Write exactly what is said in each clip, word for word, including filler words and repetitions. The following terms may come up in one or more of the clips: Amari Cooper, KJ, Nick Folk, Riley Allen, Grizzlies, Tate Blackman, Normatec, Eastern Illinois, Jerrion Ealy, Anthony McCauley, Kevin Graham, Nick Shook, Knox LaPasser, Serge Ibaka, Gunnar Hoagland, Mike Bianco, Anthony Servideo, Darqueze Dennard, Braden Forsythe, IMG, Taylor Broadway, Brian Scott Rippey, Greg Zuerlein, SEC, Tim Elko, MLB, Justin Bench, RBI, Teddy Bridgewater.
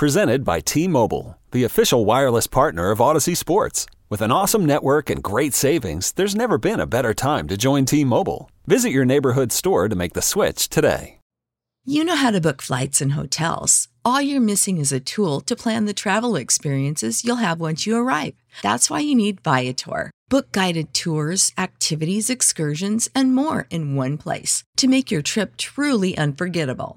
Presented by T-Mobile, the official wireless partner of Odyssey Sports. With an awesome network and great savings, there's never been a better time to join T-Mobile. Visit your neighborhood store to make the switch today. You know how to book flights and hotels. All you're missing is a tool to plan the travel experiences you'll have once you arrive. That's why you need Viator. Book guided tours, activities, excursions, and more in one place to make your trip truly unforgettable.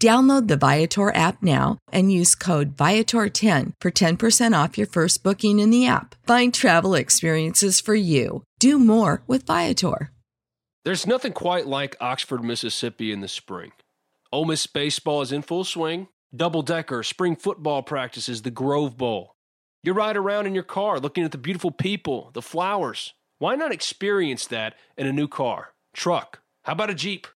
Download the Viator app now and use code Viator ten for ten percent off your first booking in the app. Find travel experiences for you. Do more with Viator. There's nothing quite like Oxford, Mississippi in the spring. Ole Miss baseball is in full swing. Double-decker, spring football practices, the Grove Bowl. You ride around in your car looking at the beautiful people, the flowers. Why not experience that in a new car, truck? How about a Jeep?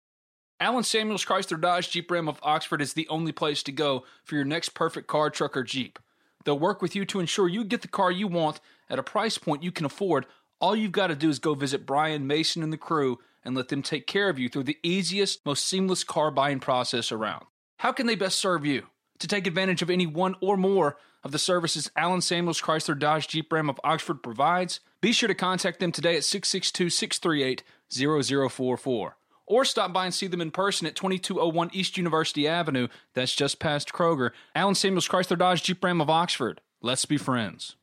Alan Samuels Chrysler Dodge Jeep Ram of Oxford is the only place to go for your next perfect car, truck, or Jeep. They'll work with you to ensure you get the car you want at a price point you can afford. All you've got to do is go visit Brian, Mason, and the crew and let them take care of you through the easiest, most seamless car buying process around. How can they best serve you? To take advantage of any one or more of the services Alan Samuels Chrysler Dodge Jeep Ram of Oxford provides, be sure to contact them today at six six two, six three eight, zero zero four four. Or stop by and see them in person at twenty-two oh one East University Avenue. That's just past Kroger. Alan Samuels Chrysler Dodge Jeep Ram of Oxford. Let's be friends.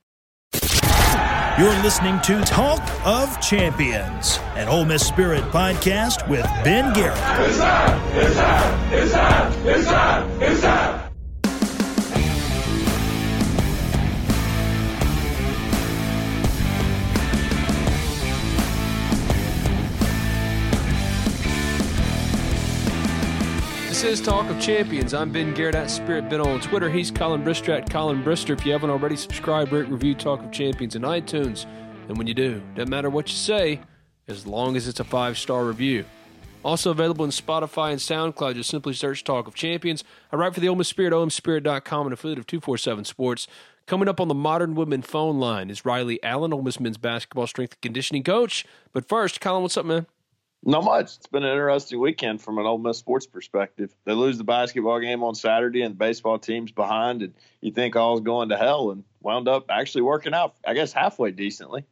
You're listening to Talk of Champions, an Ole Miss Spirit podcast with Ben Garrett. It's up! It's up! It's up! It's up! It's up! This is Talk of Champions. I'm Ben Garrett at Spirit Ben on Twitter. He's Colin Brister at Colin Brister. If you haven't already, subscribe, rate, review Talk of Champions in iTunes. And when you do, doesn't matter what you say, as long as it's a five-star review. Also available in Spotify and SoundCloud. Just simply search Talk of Champions. I write for the Ole Miss Spirit, o m spirit dot com, and affiliate of two forty-seven Sports. Coming up on the Modern Woodmen phone line is Riley Allen, Ole Miss men's basketball strength and conditioning coach. But first, Colin, what's up, man? Not much. It's been an interesting weekend from an Ole Miss sports perspective. They lose the basketball game on Saturday, and the baseball team's behind, and you think all's going to hell, and wound up actually working out, I guess, halfway decently.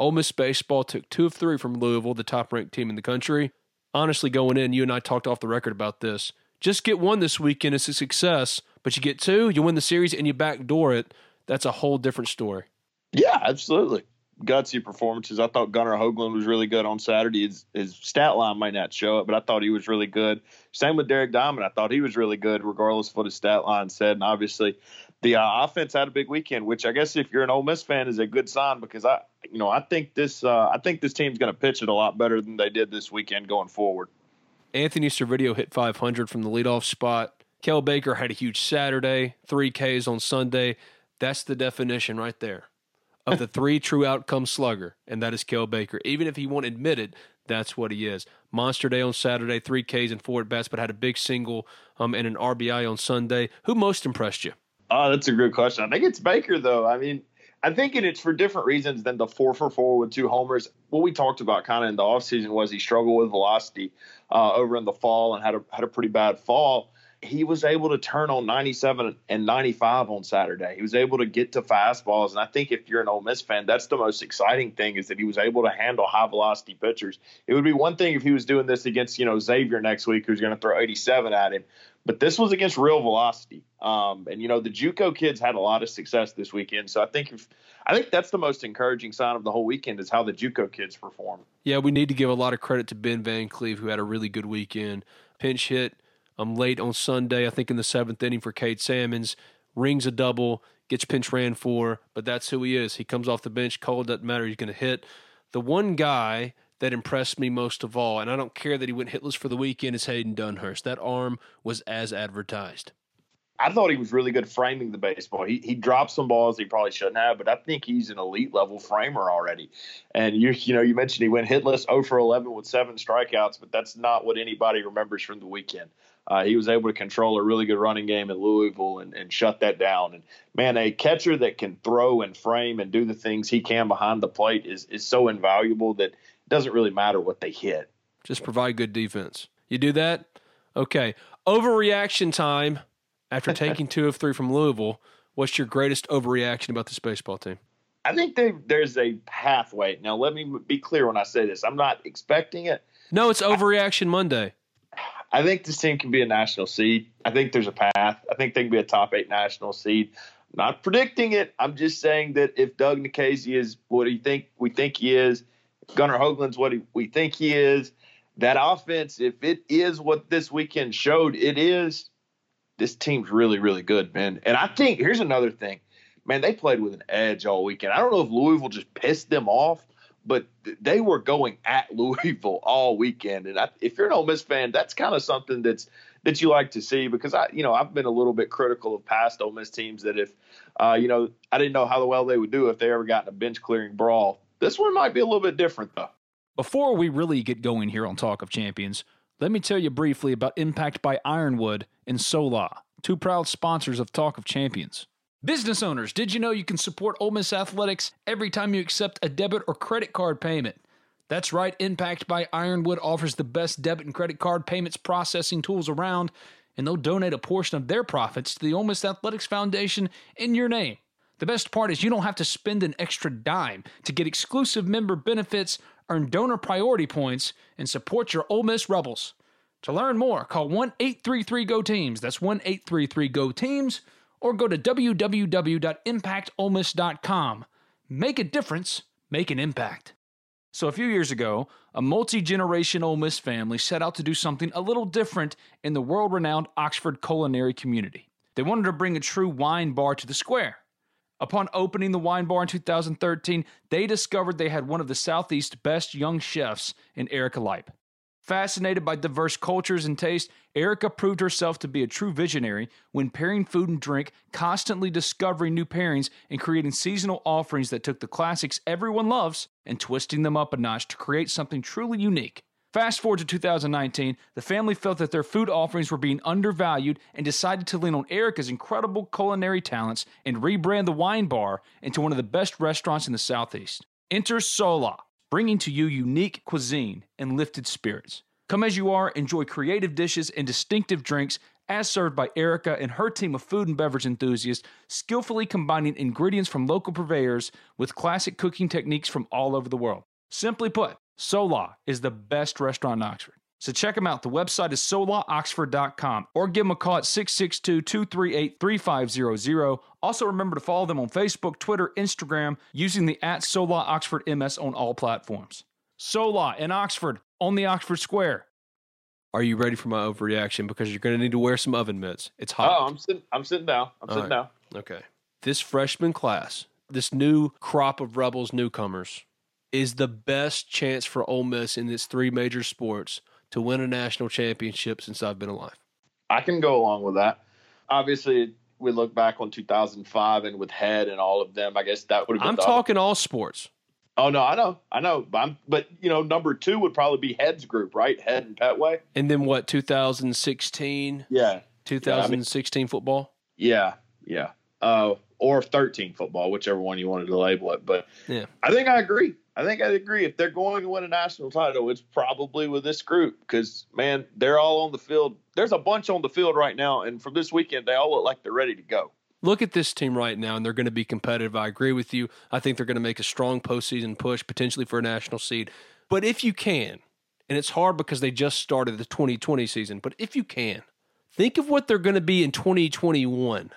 Ole Miss baseball took two of three from Louisville, the top-ranked team in the country. Honestly, going in, you and I talked off the record about this. Just get one this weekend, it's a success, but you get two, you win the series, and you backdoor it. That's a whole different story. Yeah, absolutely. Gutsy performances. I thought Gunnar Hoagland was really good on Saturday. His, his stat line might not show it, but I thought he was really good. Same with Derek Diamond. I thought he was really good, regardless of what his stat line said. And obviously, the uh, offense had a big weekend, which I guess if you're an Ole Miss fan is a good sign, because I, you know, I think this, uh, I think this team's going to pitch it a lot better than they did this weekend going forward. Anthony Servideo hit five hundred from the leadoff spot. Kel Baker had a huge Saturday, three Ks on Sunday. That's the definition right there of the three true outcome slugger, and that is Kel Baker. Even if he won't admit it, that's what he is. Monster day on Saturday, three Ks and four at-bats, but had a big single um, and an R B I on Sunday. Who most impressed you? Oh, that's a good question. I think it's Baker, though. I mean, I think it, it's for different reasons than the four for four with two homers. What we talked about kind of in the offseason was he struggled with velocity uh, over in the fall and had a, had a pretty bad fall. He was able to turn on ninety-seven and ninety-five on Saturday. He was able to get to fastballs, and I think if you're an Ole Miss fan, that's the most exciting thing, is that he was able to handle high-velocity pitchers. It would be one thing if he was doing this against, you know, Xavier next week, who's going to throw eighty-seven at him, but this was against real velocity. Um, and, you know, the JUCO kids had a lot of success this weekend, so I think if, I think that's the most encouraging sign of the whole weekend is how the JUCO kids performed. Yeah, we need to give a lot of credit to Ben Van Cleave, who had a really good weekend. Pinch hit. Um, late on Sunday, I think in the seventh inning for Cade Sammons, rings a double, gets pinch ran for, but that's who he is. He comes off the bench, cold, doesn't matter, he's going to hit. The one guy that impressed me most of all, and I don't care that he went hitless for the weekend, is Hayden Dunhurst. That arm was as advertised. I thought he was really good framing the baseball. He he dropped some balls he probably shouldn't have, but I think he's an elite level framer already. And you you know you mentioned he went hitless, oh for eleven with seven strikeouts, but that's not what anybody remembers from the weekend. Uh, he was able to control a really good running game in Louisville and, and shut that down. And man, a catcher that can throw and frame and do the things he can behind the plate is is so invaluable that it doesn't really matter what they hit. Just provide good defense. You do that? Okay. Overreaction time. After taking two of three from Louisville, what's your greatest overreaction about this baseball team? I think they, there's a pathway. Now, let me be clear when I say this. I'm not expecting it. No, it's overreaction I, Monday. I think this team can be a national seed. I think there's a path. I think they can be a top eight national seed. I'm not predicting it. I'm just saying that if Doug Nikhazy is what he think we think he is, Gunnar Hoagland's what he, we think he is, that offense, if it is what this weekend showed it is, this team's really, really good, man. And I think here's another thing. Man, they played with an edge all weekend. I don't know if Louisville just pissed them off, but they were going at Louisville all weekend. And I, if you're an Ole Miss fan, that's kind of something that's that you like to see because, I, you know, I've been a little bit critical of past Ole Miss teams that if, uh, you know, I didn't know how well they would do if they ever got in a bench-clearing brawl. This one might be a little bit different, though. Before we really get going here on Talk of Champions, let me tell you briefly about Impact by Ironwood and Sola, two proud sponsors of Talk of Champions. Business owners, did you know you can support Ole Miss Athletics every time you accept a debit or credit card payment? That's right, Impact by Ironwood offers the best debit and credit card payments processing tools around, and they'll donate a portion of their profits to the Ole Miss Athletics Foundation in your name. The best part is you don't have to spend an extra dime to get exclusive member benefits, earn donor priority points, and support your Ole Miss Rebels. To learn more, call one eight three three G O Teams. That's one eight three three G O Teams. Or go to w w w dot impact ole miss dot com. Make a difference. Make an impact. So a few years ago, a multi-generation Ole Miss family set out to do something a little different in the world-renowned Oxford culinary community. They wanted to bring a true wine bar to the square. Upon opening the wine bar in two thousand thirteen, they discovered they had one of the Southeast's best young chefs in Erica Leip. Fascinated by diverse cultures and tastes, Erica proved herself to be a true visionary when pairing food and drink, constantly discovering new pairings, and creating seasonal offerings that took the classics everyone loves and twisting them up a notch to create something truly unique. Fast forward to two thousand nineteen, the family felt that their food offerings were being undervalued and decided to lean on Erica's incredible culinary talents and rebrand the wine bar into one of the best restaurants in the Southeast. Enter Sola, bringing to you unique cuisine and lifted spirits. Come as you are, enjoy creative dishes and distinctive drinks as served by Erica and her team of food and beverage enthusiasts, skillfully combining ingredients from local purveyors with classic cooking techniques from all over the world. Simply put, Sola is the best restaurant in Oxford. So check them out. The website is sola oxford dot com or give them a call at six six two, two three eight, three five zero zero. Also remember to follow them on Facebook, Twitter, Instagram using the at SolaOxfordMS on all platforms. Sola in Oxford on the Oxford Square. Are you ready for my overreaction? Because you're going to need to wear some oven mitts. It's hot. Oh, I'm sitting I'm sitting down. I'm all sitting right down. Okay. This freshman class, this new crop of Rebels newcomers, is the best chance for Ole Miss in its three major sports to win a national championship since I've been alive. I can go along with that. Obviously, we look back on two thousand five and with Head and all of them, I guess that would have been I'm the talking other. All sports. Oh, no, I know. I know. But, I'm, but, you know, number two would probably be Head's group, right? Head and Petway. And then what, two thousand sixteen? Yeah. two thousand sixteen yeah, I mean, football? Yeah, yeah. Uh, or thirteen football, whichever one you wanted to label it. But yeah. I think I agree. I think I'd agree. If they're going to win a national title, it's probably with this group because, man, they're all on the field. There's a bunch on the field right now, and for this weekend, they all look like they're ready to go. Look at this team right now, and they're going to be competitive. I agree with you. I think they're going to make a strong postseason push, potentially for a national seed. But if you can, and it's hard because they just started the twenty twenty season, but if you can, think of what they're going to be in twenty twenty-one.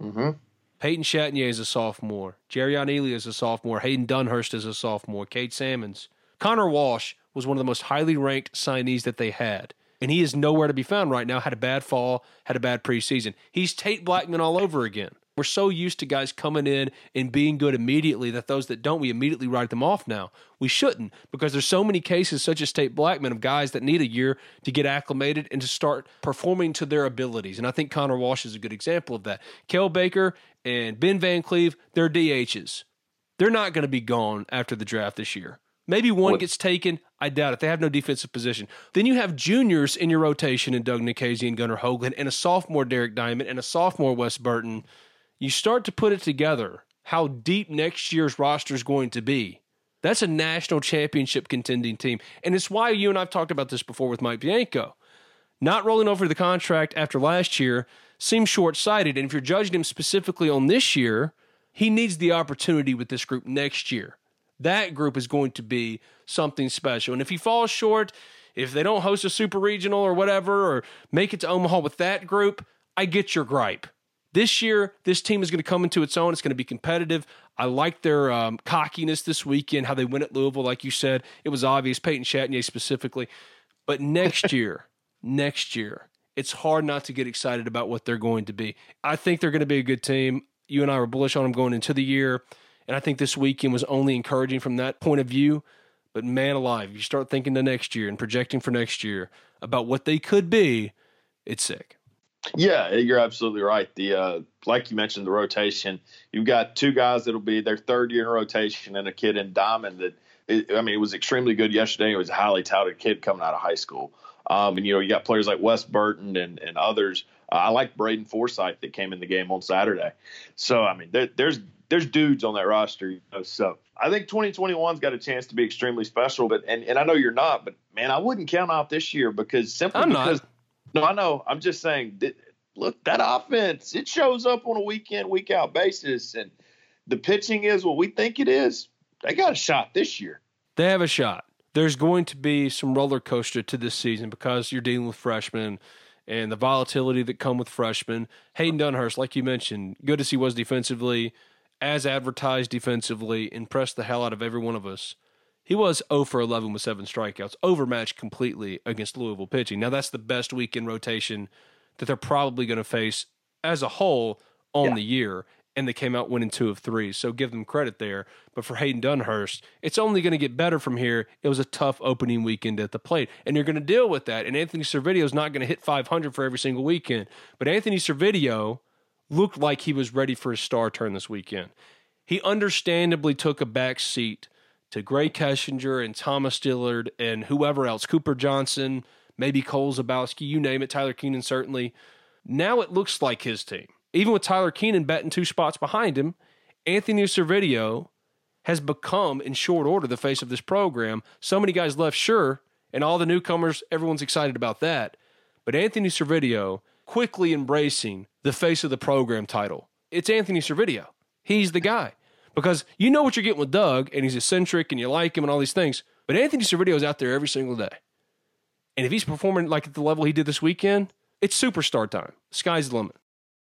Mm-hmm. Peyton Chatagnier is a sophomore. Jerrion Ealy is a sophomore. Hayden Dunhurst is a sophomore. Cade Sammons. Connor Walsh was one of the most highly ranked signees that they had, and he is nowhere to be found right now. Had a bad fall, had a bad preseason. He's Tate Blackman all over again. We're so used to guys coming in and being good immediately that those that don't, we immediately write them off now. We shouldn't, because there's so many cases, such as Tate Blackman, of guys that need a year to get acclimated and to start performing to their abilities. And I think Connor Walsh is a good example of that. Kel Baker and Ben Van Cleave, they're D Hs. They're not going to be gone after the draft this year. Maybe one what? gets taken. I doubt it. They have no defensive position. Then you have juniors in your rotation in Doug Nikhazy and Gunnar Hoagland and a sophomore Derek Diamond and a sophomore Wes Burton. You start to put it together how deep next year's roster is going to be. That's a national championship contending team. And it's why you and I have talked about this before with Mike Bianco. Not rolling over the contract after last year seems short-sighted. And if you're judging him specifically on this year, he needs the opportunity with this group next year. That group is going to be something special. And if he falls short, if they don't host a super regional or whatever, or make it to Omaha with that group, I get your gripe. This year, this team is going to come into its own. It's going to be competitive. I like their um, cockiness this weekend, how they win at Louisville. Like you said, it was obvious, Peyton Chatagnier specifically. But next year, next year, it's hard not to get excited about what they're going to be. I think they're going to be a good team. You and I were bullish on them going into the year. And I think this weekend was only encouraging from that point of view. But man alive, you start thinking to next year and projecting for next year about what they could be, it's sick. Yeah, you're absolutely right. The uh, like you mentioned, the rotation, you've got two guys that'll be their third year in rotation and a kid in Diamond that, it, I mean, it was extremely good yesterday. It was a highly touted kid coming out of high school. Um, and, you know, you got players like Wes Burton and, and others. Uh, I like Braden Forsythe that came in the game on Saturday. So, I mean, there, there's There's dudes on that roster, you know, so I think twenty twenty-one's got a chance to be extremely special. But and, and I know you're not, but man, I wouldn't count out this year because simply I'm because not. no, I know. I'm just saying, that, look, that offense, it shows up on a week in, week out basis, and the pitching is what we think it is. They got a shot this year. They have a shot. There's going to be some roller coaster to this season because you're dealing with freshmen and the volatility that come with freshmen. Hayden Dunhurst, like you mentioned, good as he was defensively, as advertised defensively, impressed the hell out of every one of us. He was zero for eleven with seven strikeouts, overmatched completely against Louisville pitching. Now, that's the best weekend rotation that they're probably going to face as a whole on yeah. the year, and they came out winning two of three, so give them credit there. But for Hayden Dunhurst, it's only going to get better from here. It was a tough opening weekend at the plate, and you're going to deal with that, and Anthony Servideo is not going to hit five hundred for every single weekend. But Anthony Servideo looked like he was ready for his star turn this weekend. He understandably took a back seat to Gray Keshinger and Thomas Dillard and whoever else, Cooper Johnson, maybe Cole Zabowski, you name it, Tyler Keenan certainly. Now it looks like his team. Even with Tyler Keenan batting two spots behind him, Anthony Servideo has become, in short order, the face of this program. So many guys left, sure, and all the newcomers, everyone's excited about that. But Anthony Servideo quickly embracing the face of the program title. It's Anthony Servideo. He's the guy. Because you know what you're getting with Doug, and he's eccentric, and you like him and all these things, but Anthony Servideo is out there every single day. And if he's performing like at the level he did this weekend, it's superstar time. Sky's the limit.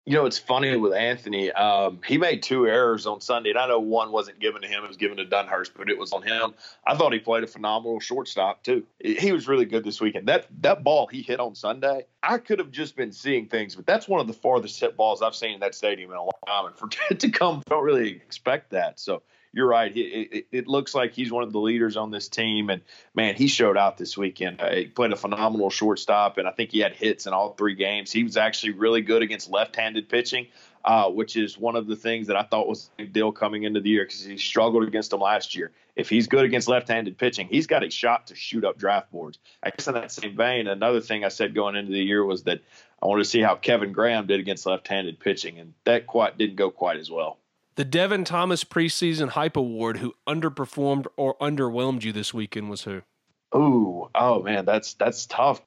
You know, it's funny with Anthony. Um, he made two errors on Sunday, and I know one wasn't given to him. It was given to Dunhurst, but it was on him. I thought he played a phenomenal shortstop, too. He was really good this weekend. That that ball he hit on Sunday, I could have just been seeing things, but that's one of the farthest hit balls I've seen in that stadium in a long time. And for it to come, I don't really expect that. So you're right. It, it, it looks like he's one of the leaders on this team, and, man, he showed out this weekend. He played a phenomenal shortstop, and I think he had hits in all three games. He was actually really good against left-handed pitching, uh, which is one of the things that I thought was a big deal coming into the year because he struggled against them last year. If he's good against left-handed pitching, he's got a shot to shoot up draft boards. I guess in that same vein, another thing I said going into the year was that I wanted to see how Kevin Graham did against left-handed pitching, and that quite didn't go quite as well. The Devin Thomas preseason hype award, who underperformed or underwhelmed you this weekend, was who? Oh, oh man, that's that's tough.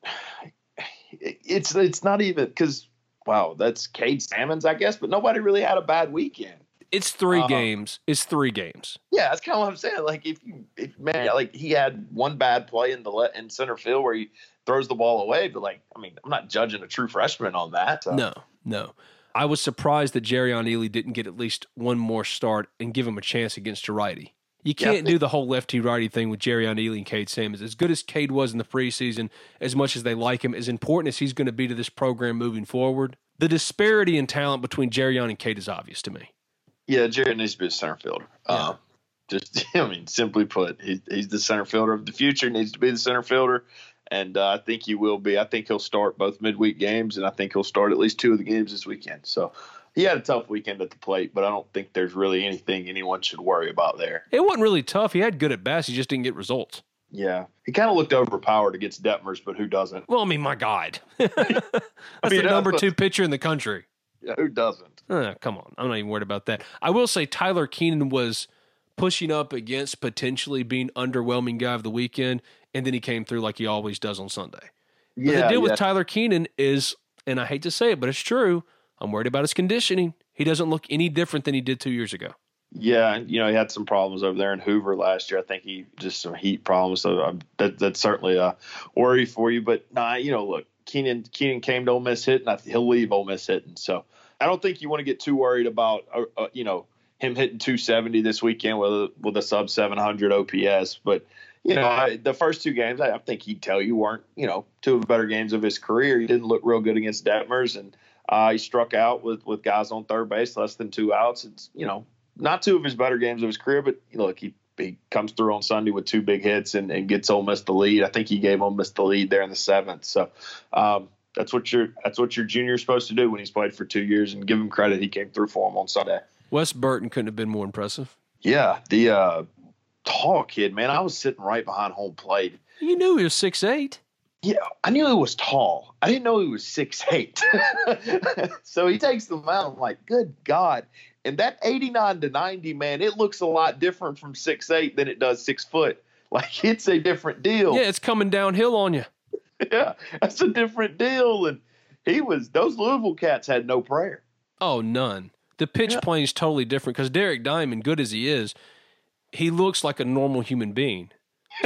It's it's not even because wow, that's Cade Sammons, I guess, but nobody really had a bad weekend. It's three um, games. It's three games. Yeah, that's kind of what I'm saying. Like if you, if, man, like he had one bad play in the le- in center field where he throws the ball away, but like I mean, I'm not judging a true freshman on that. So. No, no. I was surprised that Jerrion Ealy didn't get at least one more start and give him a chance against a righty. You can't yeah. do the whole lefty-righty thing with Jerrion Ealy and Cade Sammons. As good as Cade was in the preseason, as much as they like him, as important as he's going to be to this program moving forward, the disparity in talent between Jerrion and Cade is obvious to me. Yeah, Jerrion needs to be a center fielder. Yeah. Um, just, I mean, simply put, he, he's the center fielder of the future, needs to be the center fielder, and uh, I think he will be. I think he'll start both midweek games, and I think he'll start at least two of the games this weekend. So he had a tough weekend at the plate, but I don't think there's really anything anyone should worry about there. It wasn't really tough. He had good at-bats. He just didn't get results. Yeah. He kind of looked overpowered against Detmers, but who doesn't? Well, I mean, my God. That's I mean, the number two pitcher in the country. Yeah, who doesn't? Uh, come on. I'm not even worried about that. I will say Tyler Keenan was pushing up against potentially being underwhelming guy of the weekend, and then he came through like he always does on Sunday. Yeah, but the deal yeah. with Tyler Keenan is, and I hate to say it, but it's true, I'm worried about his conditioning. He doesn't look any different than he did two years ago. Yeah, you know, he had some problems over there in Hoover last year. I think he just some heat problems. So um, that, that's certainly a worry for you. But, nah, you know, look, Keenan Keenan came to Ole Miss hitting. I, he'll leave Ole Miss hitting. So I don't think you want to get too worried about, uh, uh, you know, him hitting two seventy this weekend with a, with a sub seven hundred O P S. But, you know, I, the first two games, I, I think he'd tell you weren't, you know, two of the better games of his career. He didn't look real good against Detmers, and uh, he struck out with, with guys on third base, less than two outs. It's, you know, not two of his better games of his career, but look, he, he comes through on Sunday with two big hits and, and gets Ole Miss the lead. I think he gave Ole Miss the lead there in the seventh. So um, that's what your that's what your junior is supposed to do when he's played for two years. And give him credit, he came through for him on Sunday. Wes Burton couldn't have been more impressive. Yeah, the uh, tall kid, man. I was sitting right behind home plate. You knew he was six eight. Yeah, I knew he was tall. I didn't know he was six eight. So he takes them out. I'm like, good God. And that eighty-nine to ninety, man, it looks a lot different from six eight than it does six foot. Like, it's a different deal. Yeah, it's coming downhill on you. Yeah, that's a different deal. And he was, those Louisville cats had no prayer. Oh, none. The pitch yeah. plane is totally different because Derek Diamond, good as he is, he looks like a normal human being.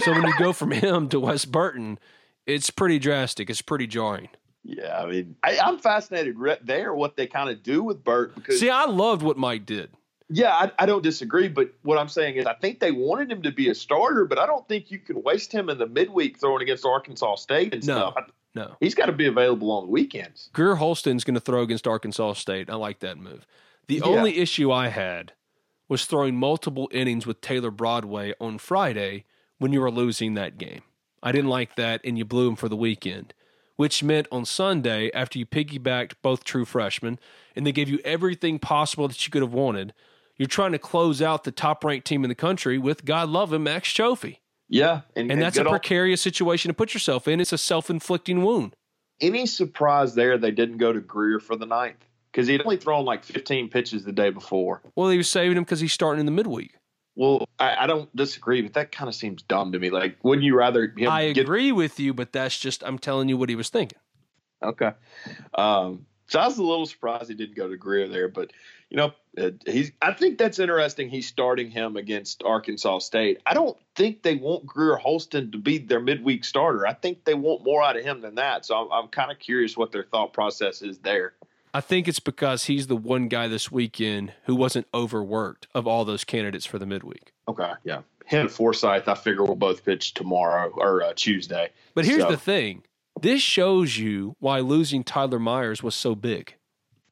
So when you go from him to Wes Burton, it's pretty drastic. It's pretty jarring. Yeah, I mean, I, I'm fascinated right there what they kind of do with Burt. Because, see, I loved what Mike did. Yeah, I, I don't disagree, but what I'm saying is I think they wanted him to be a starter, but I don't think you can waste him in the midweek throwing against Arkansas State and no, stuff. I, no, he's got to be available on the weekends. Greer Holston's going to throw against Arkansas State. I like that move. The yeah. only issue I had was throwing multiple innings with Taylor Broadway on Friday when you were losing that game. I didn't like that, and you blew him for the weekend, which meant on Sunday, after you piggybacked both true freshmen, and they gave you everything possible that you could have wanted, you're trying to close out the top-ranked team in the country with, God love him, Max Schofield. Yeah. And, and that's and a precarious old- situation to put yourself in. It's a self-inflicting wound. Any surprise there they didn't go to Greer for the ninth? Because he'd only thrown like fifteen pitches the day before. Well, he was saving him because he's starting in the midweek. Well, I, I don't disagree, but that kind of seems dumb to me. Like, wouldn't you rather him I get- agree with you, but that's just, I'm telling you what he was thinking. Okay. Um, so I was a little surprised he didn't go to Greer there, but, you know, uh, he's. I think that's interesting. He's starting him against Arkansas State. I don't think they want Greer Holston to be their midweek starter. I think they want more out of him than that. So I'm, I'm kind of curious what their thought process is there. I think it's because he's the one guy this weekend who wasn't overworked of all those candidates for the midweek. Okay, yeah. Him and Forsyth, I figure, will both pitch tomorrow or uh, Tuesday. But here's so. the thing. This shows you why losing Tyler Myers was so big.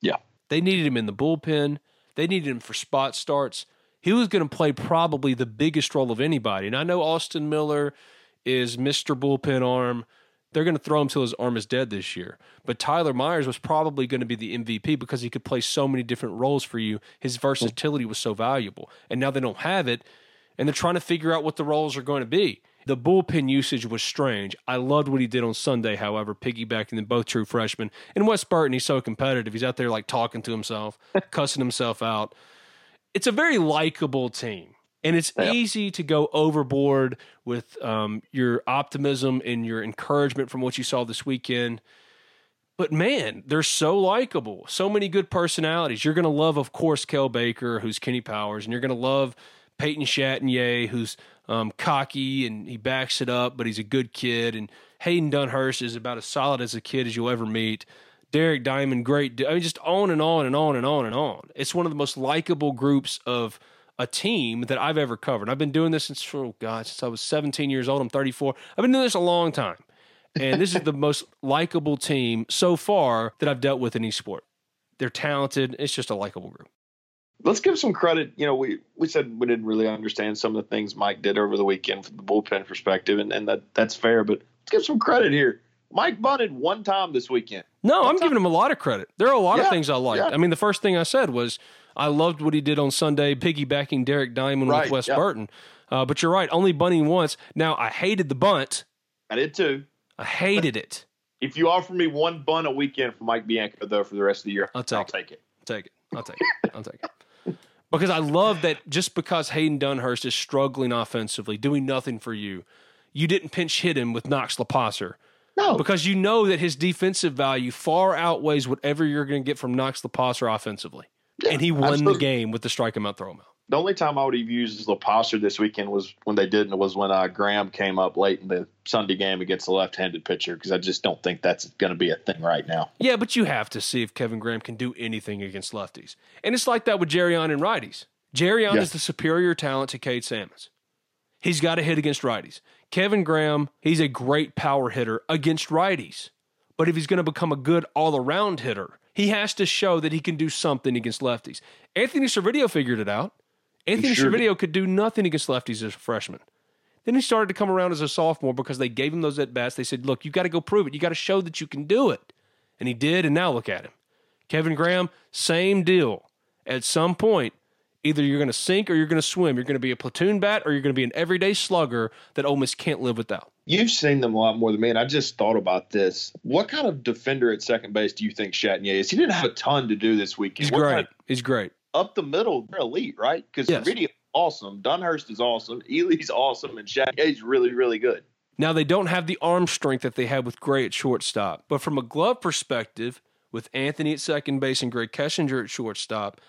Yeah. They needed him in the bullpen. They needed him for spot starts. He was going to play probably the biggest role of anybody. And I know Austin Miller is Mister Bullpen Arm. They're going to throw him till his arm is dead this year. But Tyler Myers was probably going to be the M V P because he could play so many different roles for you. His versatility was so valuable. And now they don't have it, and they're trying to figure out what the roles are going to be. The bullpen usage was strange. I loved what he did on Sunday, however, piggybacking them both true freshmen. And Wes Burton, he's so competitive. He's out there like talking to himself, cussing himself out. It's a very likable team. And it's yeah. easy to go overboard with um, your optimism and your encouragement from what you saw this weekend. But, man, they're so likable. So many good personalities. You're going to love, of course, Kel Baker, who's Kenny Powers, and you're going to love Peyton Chatagnier, who's um, cocky and he backs it up, but he's a good kid. And Hayden Dunhurst is about as solid as a kid as you'll ever meet. Derek Diamond, great. I mean, just on and on and on and on and on. It's one of the most likable groups of a team that I've ever covered. I've been doing this since, oh God, since I was seventeen years old. I'm thirty-four. I've been doing this a long time. And this is the most likable team so far that I've dealt with in esports. They're talented. It's just a likable group. Let's give some credit. You know, we, we said we didn't really understand some of the things Mike did over the weekend from the bullpen perspective, and, and that that's fair, but let's give some credit here. Mike bunted one time this weekend. No, one I'm time. giving him a lot of credit. There are a lot yeah, of things I liked. Yeah. I mean, the first thing I said was I loved what he did on Sunday, piggybacking Derek Diamond right, with Wes yeah. Burton. Uh, but you're right, only bunting once. Now, I hated the bunt. I did too. I hated it. If you offer me one bunt a weekend for Mike Bianco, though, for the rest of the year, I'll take, I'll it. take it. Take it. I'll take it. I'll take it. Because I love that just because Hayden Dunhurst is struggling offensively, doing nothing for you, you didn't pinch hit him with Knox LaPasser. No. Because you know that his defensive value far outweighs whatever you're going to get from Knox LaPasser offensively. Yeah, and he won absolutely. the game with the strike him out, throw him out. The only time I would have used LaPasser this weekend was when they didn't. It was when uh, Graham came up late in the Sunday game against the left-handed pitcher, because I just don't think that's going to be a thing right now. Yeah, but you have to see if Kevin Graham can do anything against lefties. And it's like that with Jerrion and righties. Jerrion yeah. is the superior talent to Cade Sammons. He's got to hit against righties. Kevin Graham, he's a great power hitter against righties. But if he's going to become a good all-around hitter, he has to show that he can do something against lefties. Anthony Servideo figured it out. Anthony sure Servideo did. could do nothing against lefties as a freshman. Then he started to come around as a sophomore because they gave him those at-bats. They said, look, you got to go prove it. You got to show that you can do it. And he did, and now look at him. Kevin Graham, same deal. At some point, either you're going to sink or you're going to swim. You're going to be a platoon bat or you're going to be an everyday slugger that Ole Miss can't live without. You've seen them a lot more than me, and I just thought about this. What kind of defender at second base do you think Chatagnier is? He didn't have a ton to do this weekend. He's what great. Kind of- He's great. Up the middle, they're elite, right? Because yes. Servideo is awesome, Dunhurst is awesome, Ealy's awesome, and Chatagnier really, really good. Now, they don't have the arm strength that they had with Gray at shortstop, but from a glove perspective, with Anthony at second base and Greg Kessinger at shortstop,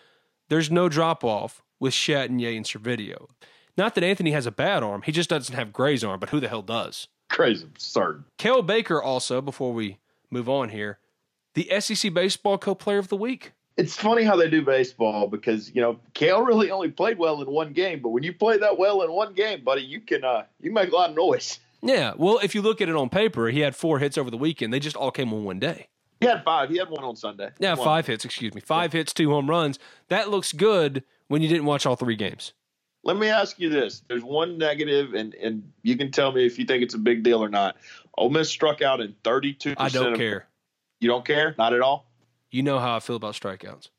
there's no drop-off with Chatagnier and Servideo. Not that Anthony has a bad arm, he just doesn't have Gray's arm, but who the hell does? Gray's absurd. Kel Baker also, before we move on here, the S E C Baseball Co-Player of the Week. It's funny how they do baseball because, you know, Kel really only played well in one game. But when you play that well in one game, buddy, you can uh, you make a lot of noise. Yeah. Well, if you look at it on paper, he had four hits over the weekend. They just all came on one day. He had five. He had one on Sunday. Yeah, one. five hits, excuse me. Five yeah. hits, two home runs. That looks good when you didn't watch all three games. Let me ask you this. There's one negative, and, and you can tell me if you think it's a big deal or not. Ole Miss struck out in thirty-two percent. I don't of, care. You don't care? Not at all? You know how I feel about strikeouts.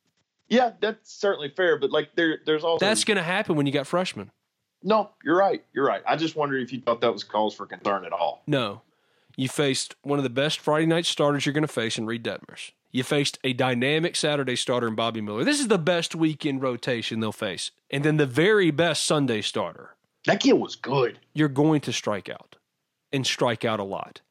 Yeah, that's certainly fair, but like there, there's also that's going to happen when you got freshmen. No, you're right. You're right. I just wondered if you thought that was cause for concern at all. No, you faced one of the best Friday night starters you're going to face in Reed Detmers. You faced a dynamic Saturday starter in Bobby Miller. This is the best weekend rotation they'll face, and then the very best Sunday starter. That kid was good. You're going to strike out, and strike out a lot.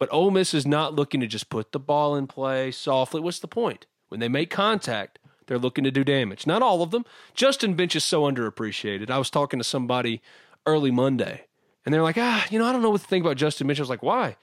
But Ole Miss is not looking to just put the ball in play softly. What's the point? When they make contact, they're looking to do damage. Not all of them. Justin Bench is so underappreciated. I was talking to somebody early Monday, and they're like, ah, you know, I don't know what to think about Justin Bench. I was like, why?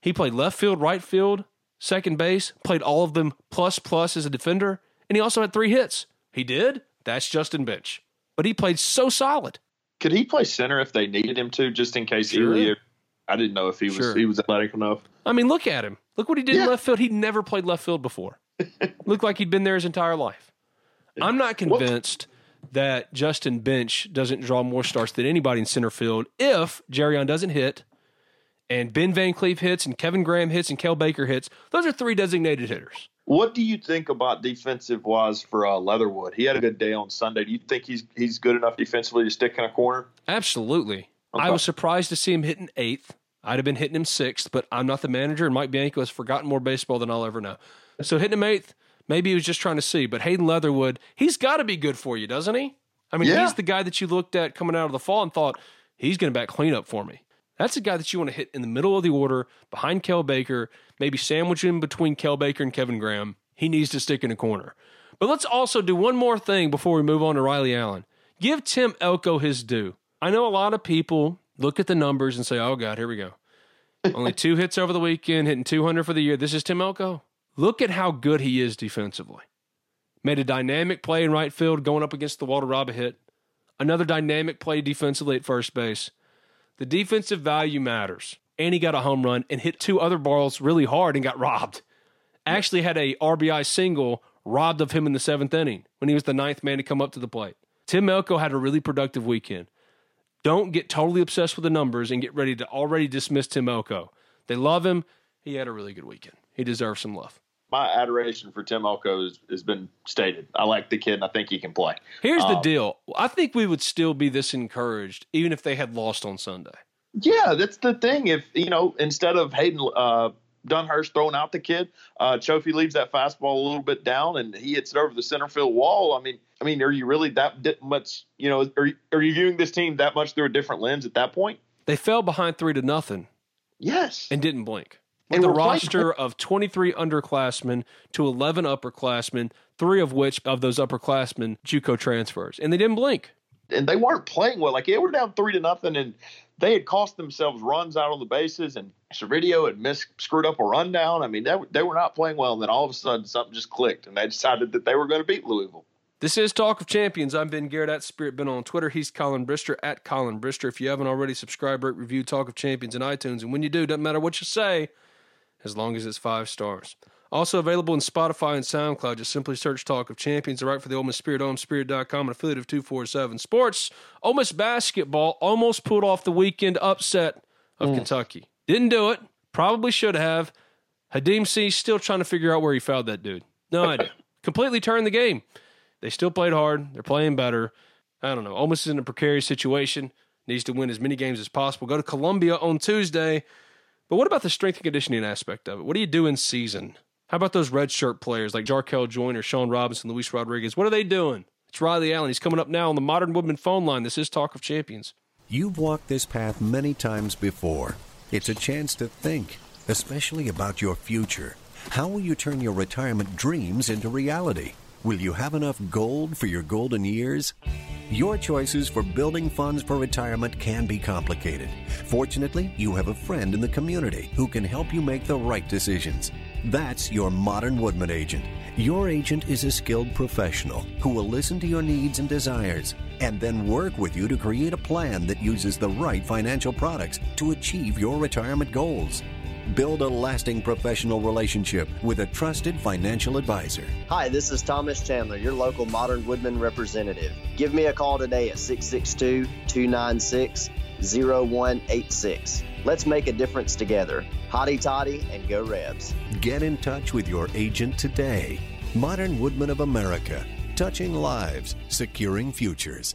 He played left field, right field, second base, played all of them plus plus as a defender, and he also had three hits. He did? That's Justin Bench. But he played so solid. Could he play center if they needed him to, just in case sure. he – I didn't know if he was sure. he was athletic enough. I mean, look at him. Look what he did yeah. in left field. He'd never played left field before. Looked like he'd been there his entire life. Yeah. I'm not convinced what? that Justin Bench doesn't draw more starts than anybody in center field if Jerrion doesn't hit and Ben Van Cleave hits and Kevin Graham hits and Kel Baker hits. Those are three designated hitters. What do you think about defensive-wise for uh, Leatherwood? He had a good day on Sunday. Do you think he's he's good enough defensively to stick in a corner? Absolutely. Okay. I was surprised to see him hitting eighth. I'd have been hitting him sixth, but I'm not the manager, and Mike Bianco has forgotten more baseball than I'll ever know. So hitting him eighth, maybe he was just trying to see. But Hayden Leatherwood, he's got to be good for you, doesn't he? I mean, yeah. he's the guy that you looked at coming out of the fall and thought, he's going to bat cleanup for me. That's a guy that you want to hit in the middle of the order, behind Kel Baker, maybe sandwich him between Kel Baker and Kevin Graham. He needs to stick in a corner. But let's also do one more thing before we move on to Riley Allen. Give Tim Elko his due. I know a lot of people look at the numbers and say, oh, God, here we go. Only two hits over the weekend, hitting two hundred for the year. This is Tim Elko. Look at how good he is defensively. Made a dynamic play in right field, going up against the wall to rob a hit. Another dynamic play defensively at first base. The defensive value matters. And he got a home run and hit two other balls really hard and got robbed. actually had a R B I single robbed of him in the seventh inning when he was the ninth man to come up to the plate. Tim Elko had a really productive weekend. Don't get totally obsessed with the numbers and get ready to already dismiss Tim Elko. They love him. He had a really good weekend. He deserves some love. My adoration for Tim Elko has, has been stated. I like the kid, and I think he can play. Here's um, the deal. I think we would still be this encouraged, even if they had lost on Sunday. Yeah, that's the thing. If, you know, instead of Hayden uh, Dunhurst throwing out the kid, uh, Chofi leaves that fastball a little bit down, and he hits it over the center field wall. I mean, I mean, are you really that much, you know, are, are you viewing this team that much through a different lens at that point? They fell behind three to nothing. Yes. And didn't blink. With a roster of twenty-three underclassmen to eleven upperclassmen, three of which of those upperclassmen JUCO transfers. And they didn't blink. And they weren't playing well. Like, they were down three to nothing, and they had cost themselves runs out on the bases, and Servideo had missed, screwed up a run down. I mean, they, they were not playing well, and then all of a sudden something just clicked, and they decided that they were going to beat Louisville. This is Talk of Champions. I'm Ben Garrett at Spirit Ben on Twitter. He's Colin Brister at Colin Brister. If you haven't already, subscribe, rate, review Talk of Champions in iTunes. And when you do, doesn't matter what you say, as long as it's five stars. Also available in Spotify and SoundCloud. Just simply search Talk of Champions. Write for the Ole Miss Spirit, Ole Miss Spirit dot com, an affiliate of two forty-seven Sports. Ole Miss basketball almost pulled off the weekend upset of mm. Kentucky. Didn't do it. Probably should have. Hadeem C. still trying to figure out where he fouled that dude. No idea. Completely turned the game. They still played hard. They're playing better. I don't know. Ole Miss is in a precarious situation. Needs to win as many games as possible. Go to Columbia on Tuesday. But what about the strength and conditioning aspect of it? What do you do in season? How about those redshirt players like Jarkel Joyner, Sean Robinson, Luis Rodriguez? What are they doing? It's Riley Allen. He's coming up now on the Modern Woodmen phone line. This is Talk of Champions. You've walked this path many times before. It's a chance to think, especially about your future. How will you turn your retirement dreams into reality? Will you have enough gold for your golden years? Your choices for building funds for retirement can be complicated. Fortunately, you have a friend in the community who can help you make the right decisions. That's your Modern Woodmen agent. Your agent is a skilled professional who will listen to your needs and desires and then work with you to create a plan that uses the right financial products to achieve your retirement goals. Build a lasting professional relationship with a trusted financial advisor. Hi, this is Thomas Chandler, your local Modern Woodmen representative. Give me a call today at six six two, two nine six, zero one eight six. Let's make a difference together. Hotty toddy and go Rebs. Get in touch with your agent today. Modern Woodmen of America, touching lives, securing futures.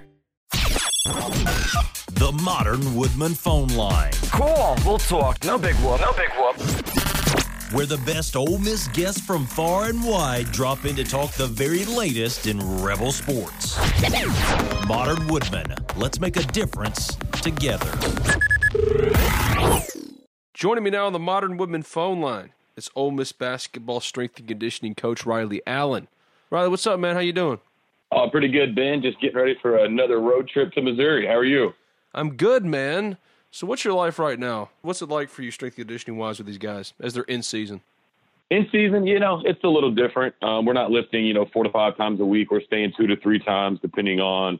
The Modern Woodmen phone line. Cool, we'll talk. No big whoop. No big whoop. Where the best Ole Miss guests from far and wide drop in to talk the very latest in Rebel sports. Modern Woodmen. Let's make a difference together. Joining me now on the Modern Woodmen phone line is Ole Miss basketball strength and conditioning coach Riley Allen. Riley, what's up, man? How you doing? Oh, pretty good, Ben. Just getting ready for another road trip to Missouri. How are you? I'm good, man. So what's your life right now? What's it like for you strength and conditioning-wise with these guys as they're in season? In season, you know, it's a little different. Um, we're not lifting, you know, four to five times a week. We're staying two to three times depending on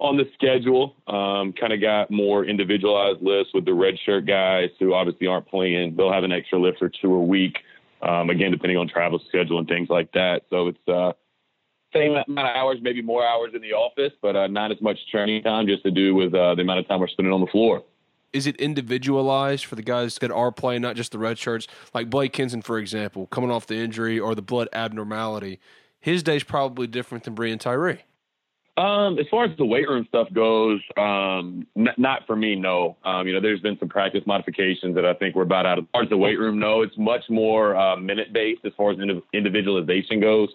on the schedule. Um, kind of got more individualized lists with the redshirt guys who obviously aren't playing. They'll have an extra lift or two a week, um, again, depending on travel schedule and things like that. So it's uh, – same amount of hours, maybe more hours in the office, but uh, not as much training time just to do with uh, the amount of time we're spending on the floor. Is it individualized for the guys that are playing, not just the red shirts? Like Blake Kinson, for example, coming off the injury or the blood abnormality, his day's probably different than Brian Tyree. Um, as far as the weight room stuff goes, um, n- not for me, no. Um, you know, there's been some practice modifications that I think we're about out of. As far as the weight room, no. It's much more uh, minute-based as far as ind- individualization goes.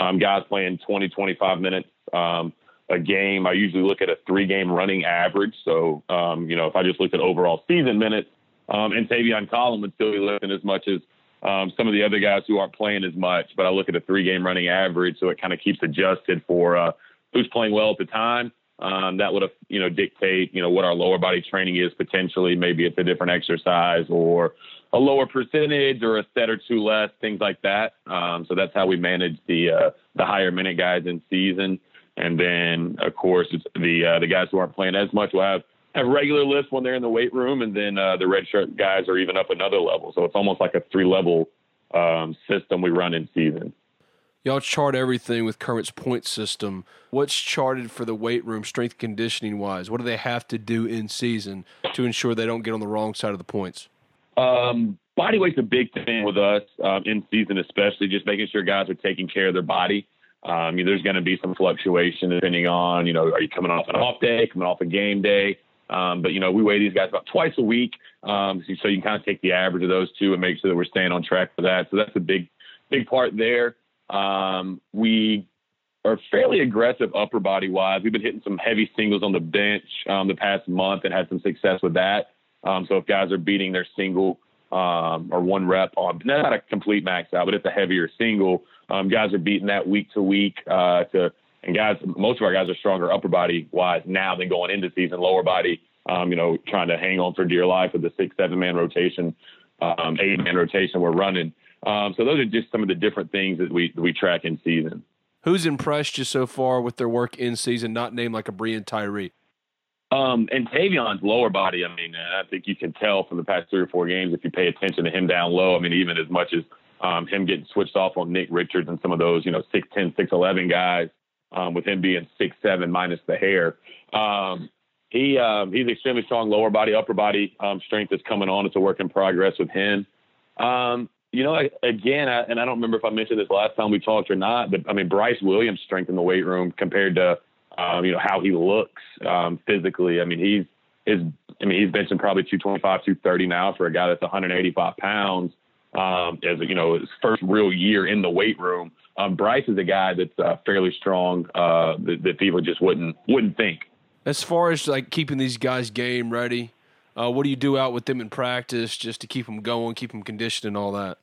Um, guys playing twenty, twenty-five minutes um, a game. I usually look at a three-game running average. So, um, you know, if I just looked at overall season minutes, um, and Tavion Collin would still be lifting as much as um, some of the other guys who aren't playing as much, but I look at a three-game running average, so it kind of keeps adjusted for uh, who's playing well at the time. Um, that would, you know, dictate, you know, what our lower body training is potentially. Maybe it's a different exercise or a lower percentage or a set or two less, things like that. Um, so that's how we manage the uh, the higher minute guys in season. And then, of course, it's the uh, the guys who aren't playing as much will have have regular lists when they're in the weight room, and then uh, the redshirt guys are even up another level. So it's almost like a three-level um, system we run in season. Y'all chart everything with Kermit's point system. What's charted for the weight room, strength conditioning-wise? What do they have to do in season to ensure they don't get on the wrong side of the points? Um, body weight's a big thing with us um, in season, especially just making sure guys are taking care of their body. Um, there's going to be some fluctuation depending on, you know, are you coming off an off day, coming off a game day? Um, but, you know, we weigh these guys about twice a week. Um, so, so you can kind of take the average of those two and make sure that we're staying on track for that. So that's a big, big part there. Um, we are fairly aggressive upper body wise. We've been hitting some heavy singles on the bench, um, the past month and had some success with that. Um, so if guys are beating their single, um, or one rep on, not a complete max out, but it's a heavier single, um, guys are beating that week to week, uh, to, and guys, most of our guys are stronger upper body wise now than going into season, lower body, um, you know, trying to hang on for dear life with the six, seven man rotation, um, eight man rotation we're running. Um, so those are just some of the different things that we that we track in season. Who's impressed you so far with their work in season, not named like a Brian Tyree? Um, and Tavion's lower body, I mean, I think you can tell from the past three or four games if you pay attention to him down low. I mean, even as much as um, him getting switched off on Nick Richards and some of those, you know, six ten, six eleven guys, um, with him being six seven minus the hair. Um, he um, he's extremely strong lower body, upper body um, strength is coming on. It's a work in progress with him. Um You know, again, I, and I don't remember if I mentioned this last time we talked or not, but, I mean, Bryce Williams' strength in the weight room compared to, um, you know, how he looks um, physically. I mean, he's is I mean, he's benching probably two twenty-five, two thirty now for a guy that's one eighty-five pounds um, as, you know, his first real year in the weight room. Um, Bryce is a guy that's uh, fairly strong uh, that, that people just wouldn't wouldn't think. As far as, like, keeping these guys game ready, Uh, what do you do out with them in practice just to keep them going, keep them conditioned and all that?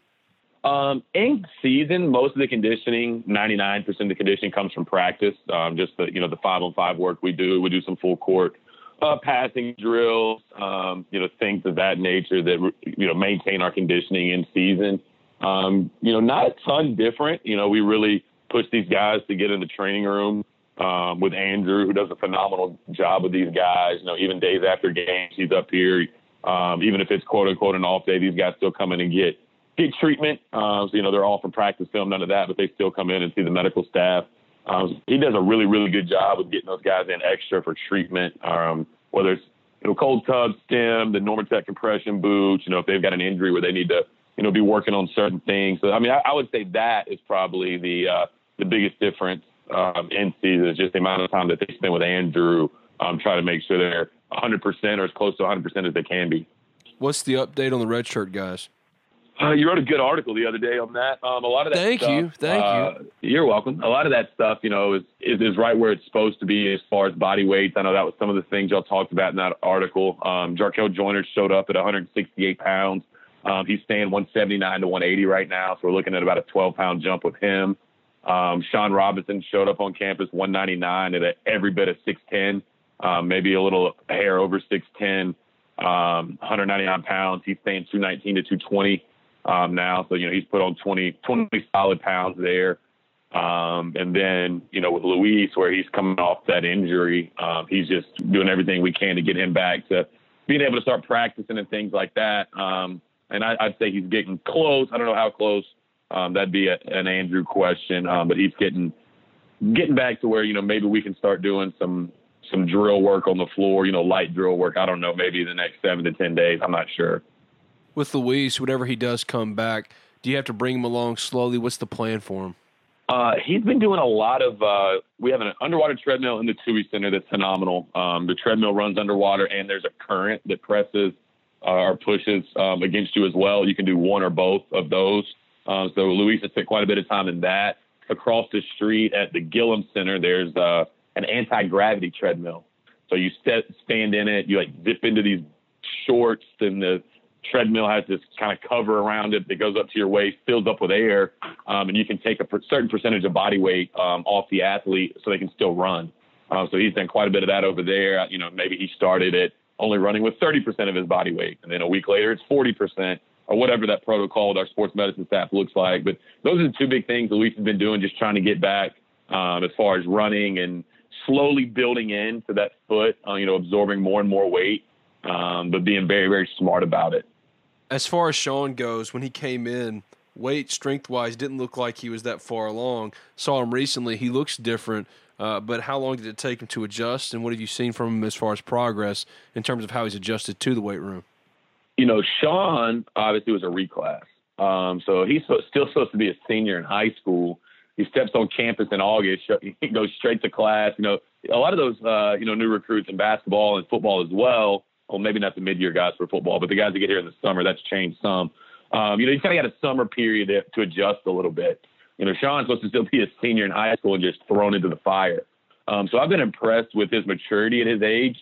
Um, in season, most of the conditioning, ninety-nine percent of the conditioning comes from practice. Um, just the, you know, the five-on-five work we do. We do some full court uh, passing drills, um, you know, things of that nature that, you know, maintain our conditioning in season. Um, you know, not a ton different. You know, we really push these guys to get in the training room. Um, with Andrew, who does a phenomenal job with these guys, you know, even days after games, he's up here. Um, even if it's quote unquote an off day, these guys still come in and get, get treatment. Um, so, you know, they're all from practice film, none of that, but they still come in and see the medical staff. Um, he does a really, really good job of getting those guys in extra for treatment. Um, whether it's, you know, cold tub, stem, the Normatec compression boots, you know, if they've got an injury where they need to, you know, be working on certain things. So, I mean, I, I would say that is probably the, uh, the biggest difference. Um, in season is just the amount of time that they spend with Andrew, um, try to make sure they're one hundred percent or as close to one hundred percent as they can be. What's the update on the redshirt guys? Uh, you wrote a good article the other day on that. Um, a lot of that. Thank stuff, you, thank uh, you. You're welcome. A lot of that stuff, you know, is, is is right where it's supposed to be as far as body weights. I know that was some of the things y'all talked about in that article. Um, Jarkel Joyner showed up at one sixty-eight pounds. Um, he's staying one seventy-nine to one eighty right now, so we're looking at about a twelve pound jump with him. Um, Sean Robinson showed up on campus one ninety-nine at a, every bit of six ten, um, maybe a little hair over six ten, um, one ninety-nine pounds. He's staying two nineteen to two twenty um, now. So, you know, he's put on twenty, twenty solid pounds there. Um, and then, you know, with Luis, where he's coming off that injury, um, he's just doing everything we can to get him back to being able to start practicing and things like that. Um, and I, I'd say he's getting close. I don't know how close. Um, that'd be a, an Andrew question, um, but he's getting getting back to where, you know, maybe we can start doing some some drill work on the floor, you know, light drill work. I don't know, maybe the next seven to ten days. I'm not sure. With Luis, whenever he does come back, do you have to bring him along slowly? What's the plan for him? Uh, he's been doing a lot of uh, – we have an underwater treadmill in the Tui Center that's phenomenal. Um, the treadmill runs underwater, and there's a current that presses uh, or pushes um, against you as well. You can do one or both of those. Um, so Luis has spent quite a bit of time in that. Across the street at the Gillum Center, there's uh, an anti-gravity treadmill. So you step, stand in it, you like dip into these shorts and the treadmill has this kind of cover around it that goes up to your waist, fills up with air, um, and you can take a per- certain percentage of body weight um, off the athlete so they can still run. Um, so he's done quite a bit of that over there. You know, maybe he started at only running with thirty percent of his body weight, and then a week later it's forty percent or whatever that protocol with our sports medicine staff looks like. But those are the two big things that we've been doing, just trying to get back um, as far as running and slowly building into that foot, uh, you know, absorbing more and more weight, um, but being very, very smart about it. As far as Sean goes, when he came in, weight strength-wise didn't look like he was that far along. Saw him recently. He looks different. Uh, but how long did it take him to adjust, and what have you seen from him as far as progress in terms of how he's adjusted to the weight room? You know, Sean obviously was a reclass. Um, so he's so, still supposed to be a senior in high school. He steps on campus in August. He goes straight to class. You know, a lot of those, uh, you know, new recruits in basketball and football as well. Well, maybe not the mid-year guys for football, but the guys that get here in the summer, that's changed some. Um, you know, he's kind of got a summer period to, to adjust a little bit. You know, Sean's supposed to still be a senior in high school and just thrown into the fire. Um, so I've been impressed with his maturity at his age,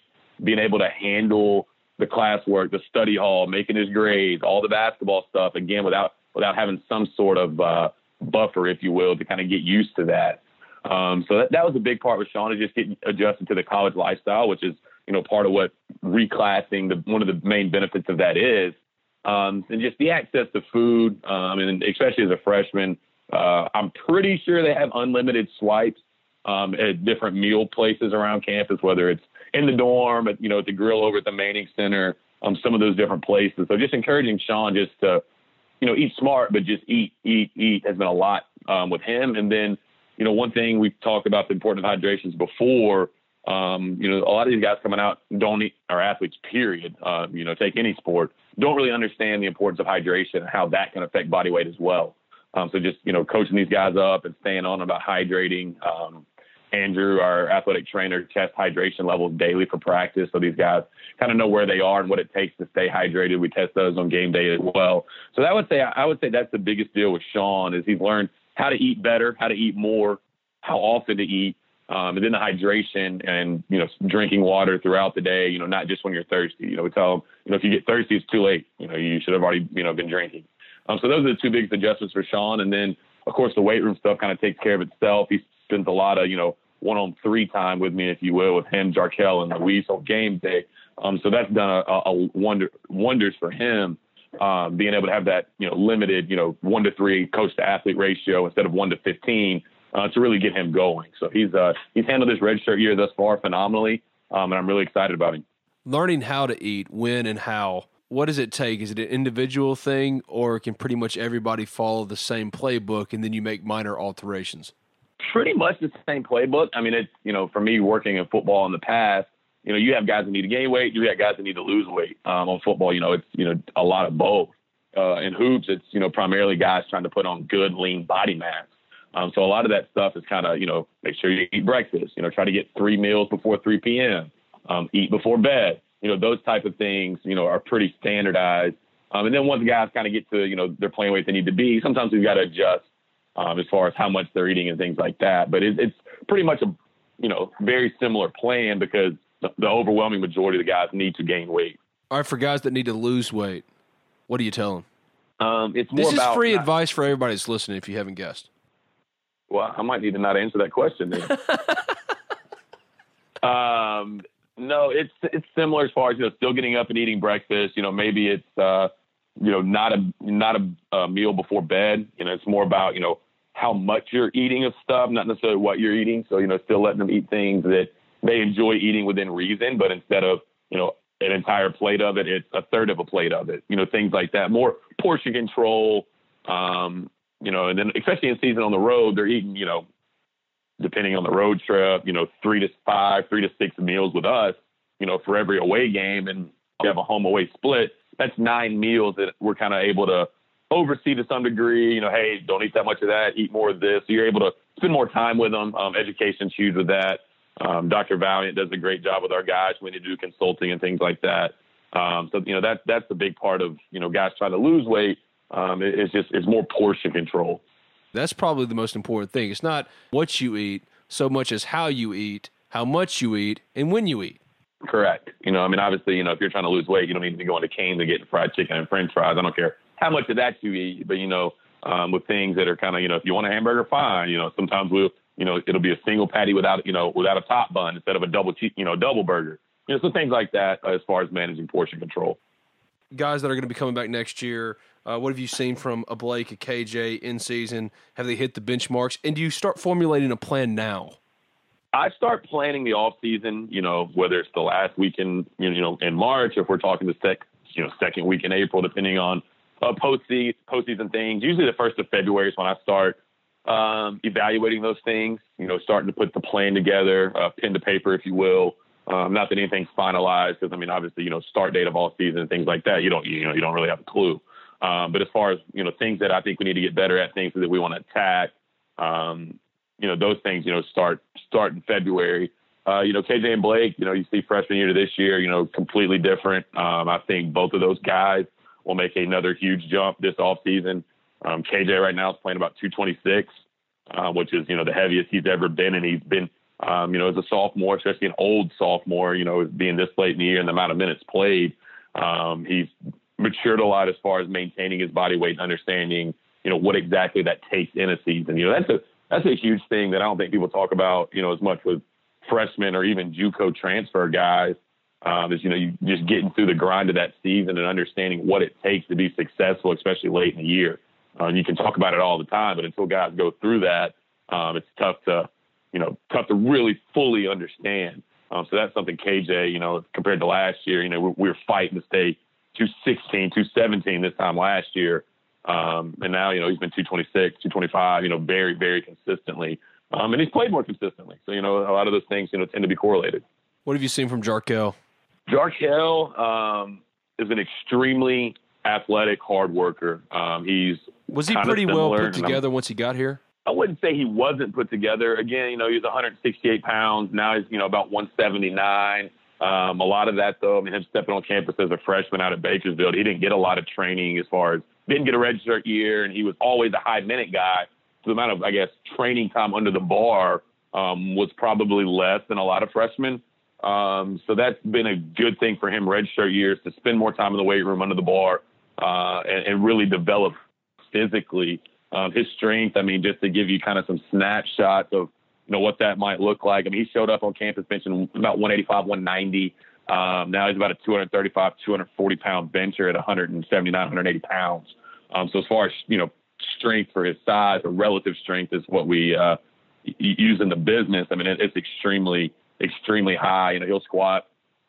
being able to handle the classwork, the study hall, making his grades, all the basketball stuff, again, without without having some sort of uh, buffer, if you will, to kind of get used to that. Um, so that, that was a big part with Sean, is just getting adjusted to the college lifestyle, which is, you know, part of what reclassing, the, one of the main benefits of that is. Um, and just the access to food, um, and especially as a freshman, Uh, I'm pretty sure they have unlimited swipes um, at different meal places around campus, whether it's in the dorm, at, you know, at the grill over at the Manning Center, um, some of those different places. So just encouraging Sean just to, you know, eat smart, but just eat, eat, eat has been a lot um, with him. And then, you know, one thing we've talked about the importance of hydrations before, um, you know, a lot of these guys coming out don't eat, or athletes, period, uh, you know, take any sport, don't really understand the importance of hydration and how that can affect body weight as well. Um, so just, you know, coaching these guys up and staying on about hydrating. Um, Andrew, our athletic trainer, tests hydration levels daily for practice. So these guys kind of know where they are and what it takes to stay hydrated. We test those on game day as well. So that would say, I would say that's the biggest deal with Sean, is he's learned how to eat better, how to eat more, how often to eat, um, and then the hydration and, you know, drinking water throughout the day, you know, not just when you're thirsty. You know, we tell them, you know, if you get thirsty, it's too late. You know, you should have already, you know, been drinking. Um, so those are the two biggest adjustments for Sean. And then, of course, the weight room stuff kind of takes care of itself. He spends a lot of, you know, one-on-three time with me, if you will, with him, Jarkel, and Luis on game day. Um, so that's done a, a wonder wonders for him, um, being able to have that, you know, limited, you know, one to three coach-to-athlete ratio instead of one to fifteen uh, to really get him going. So he's uh, he's handled his redshirt year thus far phenomenally, um, and I'm really excited about him. Learning how to eat, when and how. What does it take? Is it an individual thing, or can pretty much everybody follow the same playbook and then you make minor alterations? Pretty much the same playbook. I mean, it's, you know, for me working in football in the past, you know, you have guys that need to gain weight. You have guys that need to lose weight um, on football. You know, it's, you know, a lot of both. Uh, in hoops, it's, you know, primarily guys trying to put on good lean body mass. Um, so a lot of that stuff is kind of, you know, make sure you eat breakfast, you know, try to get three meals before three p.m. um, eat before bed. You know, those type of things, you know, are pretty standardized. Um, and then once the guys kind of get to, you know, they're playing weight they need to be, sometimes we've got to adjust um, as far as how much they're eating and things like that. But it, it's pretty much a, you know, very similar plan, because the, the overwhelming majority of the guys need to gain weight. All right, for guys that need to lose weight, what do you tell them? Um, it's more this about is free not, advice for everybody that's listening if you haven't guessed. Well, I might need to not answer that question then. um. No, it's it's similar as far as, you know, still getting up and eating breakfast. You know, maybe it's, uh, you know, not a not a, a meal before bed. You know, it's more about, you know, how much you're eating of stuff, not necessarily what you're eating. So, you know, still letting them eat things that they enjoy eating within reason. But instead of, you know, an entire plate of it, it's a third of a plate of it. You know, things like that. More portion control, um, you know, and then especially in season on the road, they're eating, you know, depending on the road trip, you know, three to five, three to six meals with us, you know, for every away game, and we have a home away split. That's nine meals that we're kind of able to oversee to some degree. You know, hey, don't eat that much of that, eat more of this. So you're able to spend more time with them. Um, education's huge with that. Um, Doctor Valiant does a great job with our guys. We need to do consulting and things like that. Um, so, you know, that, that's the big part of, you know, guys trying to lose weight. Um, it, it's just, it's more portion control. That's probably the most important thing. It's not what you eat so much as how you eat, how much you eat, and when you eat. Correct. You know, I mean, obviously, you know, if you're trying to lose weight, you don't need to be going to Cane's and getting fried chicken and French fries. I don't care how much of that you eat, but, you know, um, with things that are kind of, you know, if you want a hamburger, fine. You know, sometimes we'll, you know, it'll be a single patty without, you know, without a top bun instead of a double, che- you know, double burger. You know, so things like that uh, as far as managing portion control. Guys that are going to be coming back next year, uh, what have you seen from a Blake, a K J in season? Have they hit the benchmarks? And do you start formulating a plan now? I start planning the off season, you know, whether it's the last weekend, you know, in March, or if we're talking the sec, you know, second week in April, depending on uh, postseason, postseason things. Usually the first of February is when I start um, evaluating those things, you know, starting to put the plan together, uh, pen to paper, if you will. Um, not that anything's finalized, because I mean, obviously, you know, start date of all season and things like that, you don't, you know, you don't really have a clue. Um, but as far as, you know, things that I think we need to get better at, things that we want to attack, um, you know, those things, you know, start, start in February. Uh, you know, K J and Blake, you know, you see freshman year to this year, you know, completely different. Um, I think both of those guys will make another huge jump this off season. Um, K J right now is playing about two twenty-six, uh, which is, you know, the heaviest he's ever been. And he's been, Um, you know, as a sophomore, especially an old sophomore, you know, being this late in the year and the amount of minutes played, um, he's matured a lot as far as maintaining his body weight and understanding, you know, what exactly that takes in a season. You know, that's a that's a huge thing that I don't think people talk about, you know, as much with freshmen or even JUCO transfer guys, um, is, you know, you just getting through the grind of that season and understanding what it takes to be successful, especially late in the year. Uh, you can talk about it all the time, but until guys go through that, um, it's tough to, you know, tough to really fully understand. Um, so that's something K J, you know, compared to last year, you know, we, we were fighting to stay two sixteen, two seventeen this time last year. Um, and now, you know, he's been two twenty-six, two twenty-five, you know, very, very consistently. Um, and he's played more consistently. So, you know, a lot of those things, you know, tend to be correlated. What have you seen from Jarkel? Jarkel um, is an extremely athletic, hard worker. Um, he's Was he pretty well put together once he got here? I wouldn't say he wasn't put together. Again, you know, he was one hundred sixty-eight pounds. Now he's, you know, about one seventy-nine. Um, a lot of that, though, I mean, him stepping on campus as a freshman out of Bakersfield, he didn't get a lot of training as far as didn't get a red shirt year, and he was always a high-minute guy. So the amount of, I guess, training time under the bar um, was probably less than a lot of freshmen. Um, so that's been a good thing for him, red shirt years, to spend more time in the weight room under the bar uh, and, and really develop physically. Um, his strength, I mean, just to give you kind of some snapshots of, you know, what that might look like. I mean, he showed up on campus benching about one eighty-five, one ninety. Um, now he's about a two thirty-five, two forty pound bencher at one seventy-nine, one eighty pounds. Um, so as far as, you know, strength for his size, or relative strength is what we uh, use in the business. I mean, it, it's extremely, extremely high. You know, he'll squat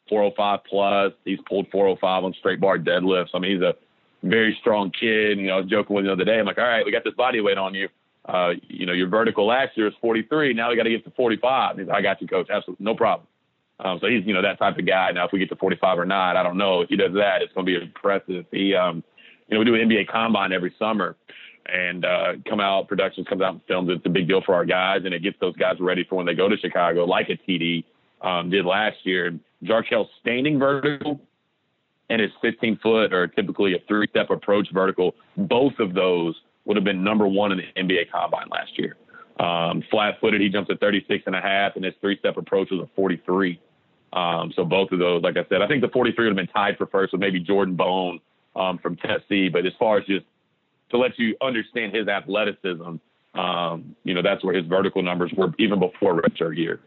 four oh five plus. He's pulled four oh five on straight bar deadlifts. I mean, he's a very strong kid. You know, I was joking with him the other day. I'm like, all right, we got this body weight on you. Uh, you know, your vertical last year was forty-three. Now we got to get to forty-five. He's like, I got you, coach. Absolutely. No problem. Um, so he's, you know, that type of guy. Now, if we get to forty-five or not, I don't know. If he does that, it's going to be impressive. He, um, you know, we do an N B A combine every summer and uh, come out, productions comes out and films. It's a big deal for our guys, and it gets those guys ready for when they go to Chicago, like a T D um, did last year. Jarkel's standing vertical and his fifteen foot or typically a three step approach vertical, both of those would have been number one in the N B A combine last year. Um, flat footed, he jumps at thirty-six and a half, and his three step approach was a forty-three. Um, so both of those, like I said, I think the forty-three would have been tied for first with maybe Jordan Bone um, from Tennessee. But as far as just to let you understand his athleticism, um, you know, that's where his vertical numbers were even before redshirt year.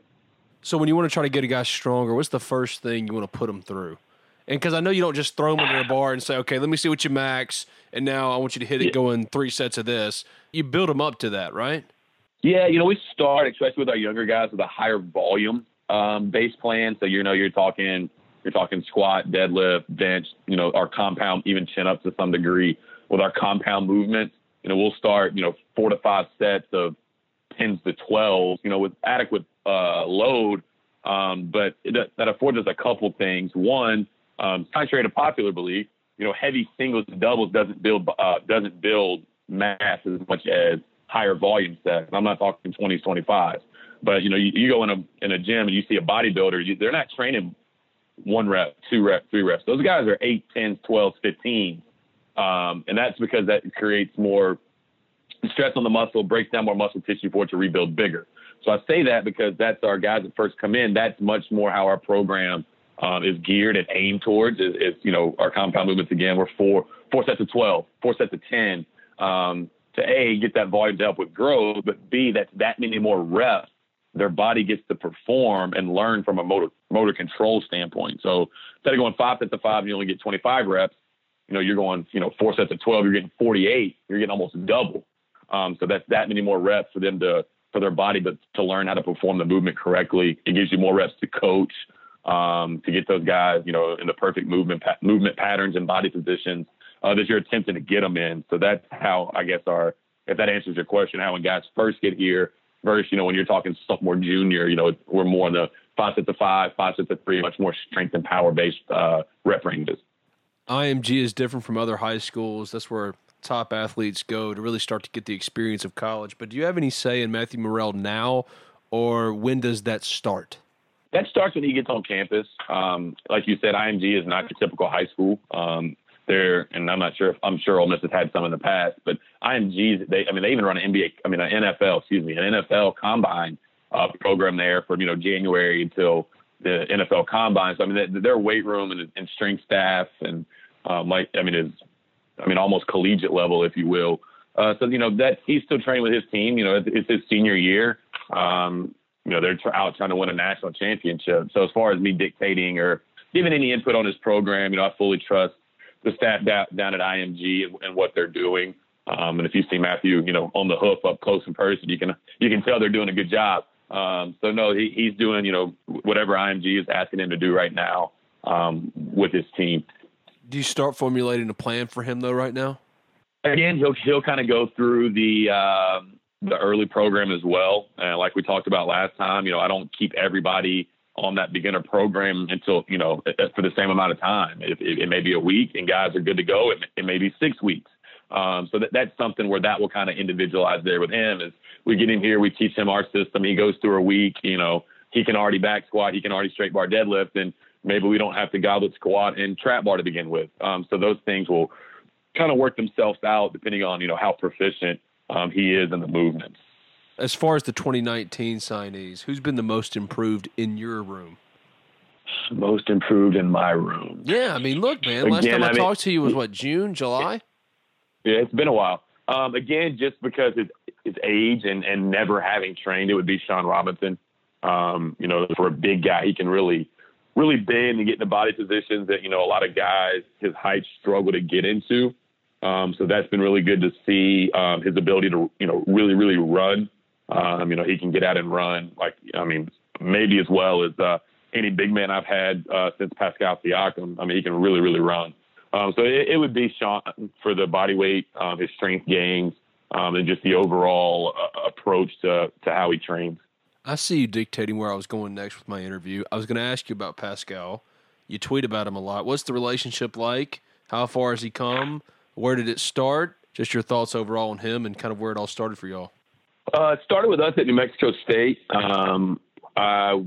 So when you want to try to get a guy stronger, what's the first thing you want to put him through? And because I know you don't just throw them under a bar and say, okay, let me see what you max, and now I want you to hit it going three sets of this. You build them up to that, right? Yeah, you know, we start, especially with our younger guys, with a higher volume um, base plan. So, you know, you're talking you're talking squat, deadlift, bench, you know, our compound, even chin-up to some degree. With our compound movements, you know, we'll start, you know, four to five sets of tens to twelves, you know, with adequate uh, load. Um, but it, that affords us a couple things. One, Um, contrary to popular belief, you know, heavy singles and doubles doesn't build uh, doesn't build mass as much as higher volume sets. I'm not talking twenties, twenty-fives, but you know, you, you go in a in a gym and you see a bodybuilder, you, they're not training one rep, two rep, three reps. Those guys are eight, tens, twelves, fifteens, um, and that's because that creates more stress on the muscle, breaks down more muscle tissue for it to rebuild bigger. So I say that because that's our guys that first come in. That's much more how our program um, is geared and aimed towards is, is, you know, our compound movements. Again, we're four, four sets of twelve, four sets of ten, um, to A, get that volume to help with growth, but B, that's that many more reps. Their body gets to perform and learn from a motor motor control standpoint. So instead of going five sets of five, you only get twenty-five reps. You know, you're going, you know, four sets of twelve, you're getting forty-eight, you're getting almost double. Um, so that's that many more reps for them to, for their body to, to learn how to perform the movement correctly. It gives you more reps to coach, um, to get those guys, you know, in the perfect movement, pa- movement patterns and body positions uh, that you're attempting to get them in. So that's how, I guess, our, if that answers your question, how when guys first get here versus, you know, when you're talking sophomore, junior, you know, we're more in the five sets of five, five sets of three, much more strength and power-based uh, rep ranges. I M G is different from other high schools. That's where top athletes go to really start to get the experience of college. But do you have any say in Matthew Morrell now, or when does that start? That starts when he gets on campus. Um, like you said, I M G is not your typical high school. Um, there, and I'm not sure if I'm sure Ole Miss has had some in the past, but I M Gs, they, I mean, they even run an N B A, I mean, an N F L, excuse me, an N F L combine uh, program there from, you know, January until the N F L combine. So, I mean, they, their weight room and, and strength staff and um, like, I mean, is, I mean, almost collegiate level, if you will. Uh, so, you know, that he's still training with his team, you know, it's, it's his senior year. Um, you know, they're out trying to win a national championship. So as far as me dictating or giving any input on his program, you know, I fully trust the staff down at I M G and, and what they're doing. Um, and if you see Matthew, you know, on the hoof up close in person, you can, you can tell they're doing a good job. Um, so no, he, he's doing, you know, whatever I M G is asking him to do right now um, with his team. Do you start formulating a plan for him though right now? Again, he'll he'll kind of go through the uh, the early program as well. Uh, like we talked about last time, you know, I don't keep everybody on that beginner program until, you know, for the same amount of time. It, it, it may be a week and guys are good to go. It, it may be six weeks. Um, so that, that's something where that will kind of individualize there with him. Is we get him here, we teach him our system. He goes through a week, you know, he can already back squat, he can already straight bar deadlift, and maybe we don't have to goblet squat and trap bar to begin with. Um, so those things will kind of work themselves out depending on, you know, how proficient um, he is in the movement. As far as the twenty nineteen signees, who's been the most improved in your room? Most improved in my room. Yeah, I mean, look, man, last again, time I, I mean, talked to you was, what, June, July? Yeah, it's been a while. Um, again, just because it's, it's age and, and never having trained, it would be Sean Robinson. Um, you know, for a big guy, he can really – really bend and get in the body positions that, you know, a lot of guys his height struggle to get into. Um, so that's been really good to see um, his ability to, you know, really, really run. Um, you know, he can get out and run. Like, I mean, maybe as well as uh, any big man I've had uh, since Pascal Siakam. I mean, he can really, really run. Um, so it, it would be Sean for the body weight, um, his strength gains, um, and just the overall uh, approach to, to how he trains. I see you dictating where I was going next with my interview. I was going to ask you about Pascal. You tweet about him a lot. What's the relationship like? How far has he come? Where did it start? Just your thoughts overall on him and kind of where it all started for y'all. Uh, it started with us at New Mexico State. Um, I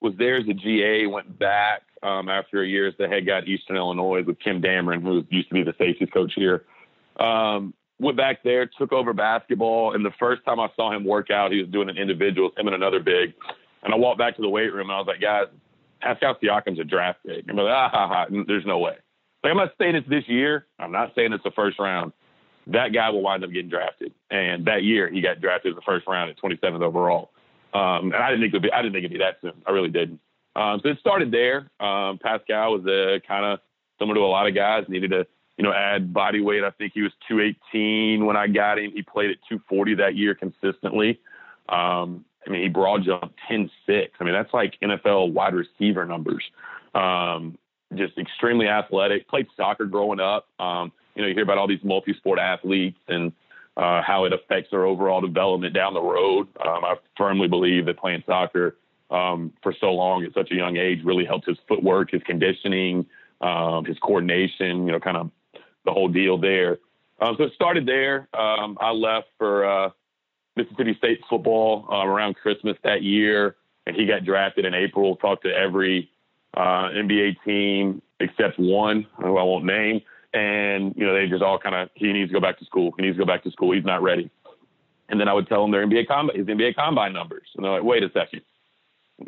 was there as a G A, went back um, after a year as the head guy at Eastern Illinois with Kim Dameron, who used to be the safeties coach here. Um, Went back there, took over basketball, and the first time I saw him work out, he was doing an individual, him and another big. And I walked back to the weight room, and I was like, guys, Pascal Siakam's a draft pick. I'm like, ah, ha, ha, there's no way. Like, I'm not saying it's this year. I'm not saying it's the first round. That guy will wind up getting drafted. And that year, he got drafted in the first round at twenty-seventh overall. Um, and I didn't think it would be, I didn't think it'd be that soon. I really didn't. Um, so it started there. Um, Pascal was a kind of similar to a lot of guys, needed a you know, add body weight. I think he was two eighteen when I got him. He played at two forty that year consistently. Um, I mean, he broad jumped ten six. I mean, that's like N F L wide receiver numbers. Um, just extremely athletic. Played soccer growing up. Um, you know, you hear about all these multi-sport athletes and uh, how it affects their overall development down the road. Um, I firmly believe that playing soccer um, for so long at such a young age really helped his footwork, his conditioning, um, his coordination, you know, kind of the whole deal there. Um, so it started there. Um, I left for uh, Mississippi State football uh, around Christmas that year, and he got drafted in April. Talked to every uh, N B A team except one, who I won't name, and you know they just all kind of he needs to go back to school. He needs to go back to school. He's not ready. And then I would tell them their N B A comb- his N B A combine numbers, and they're like, "Wait a second,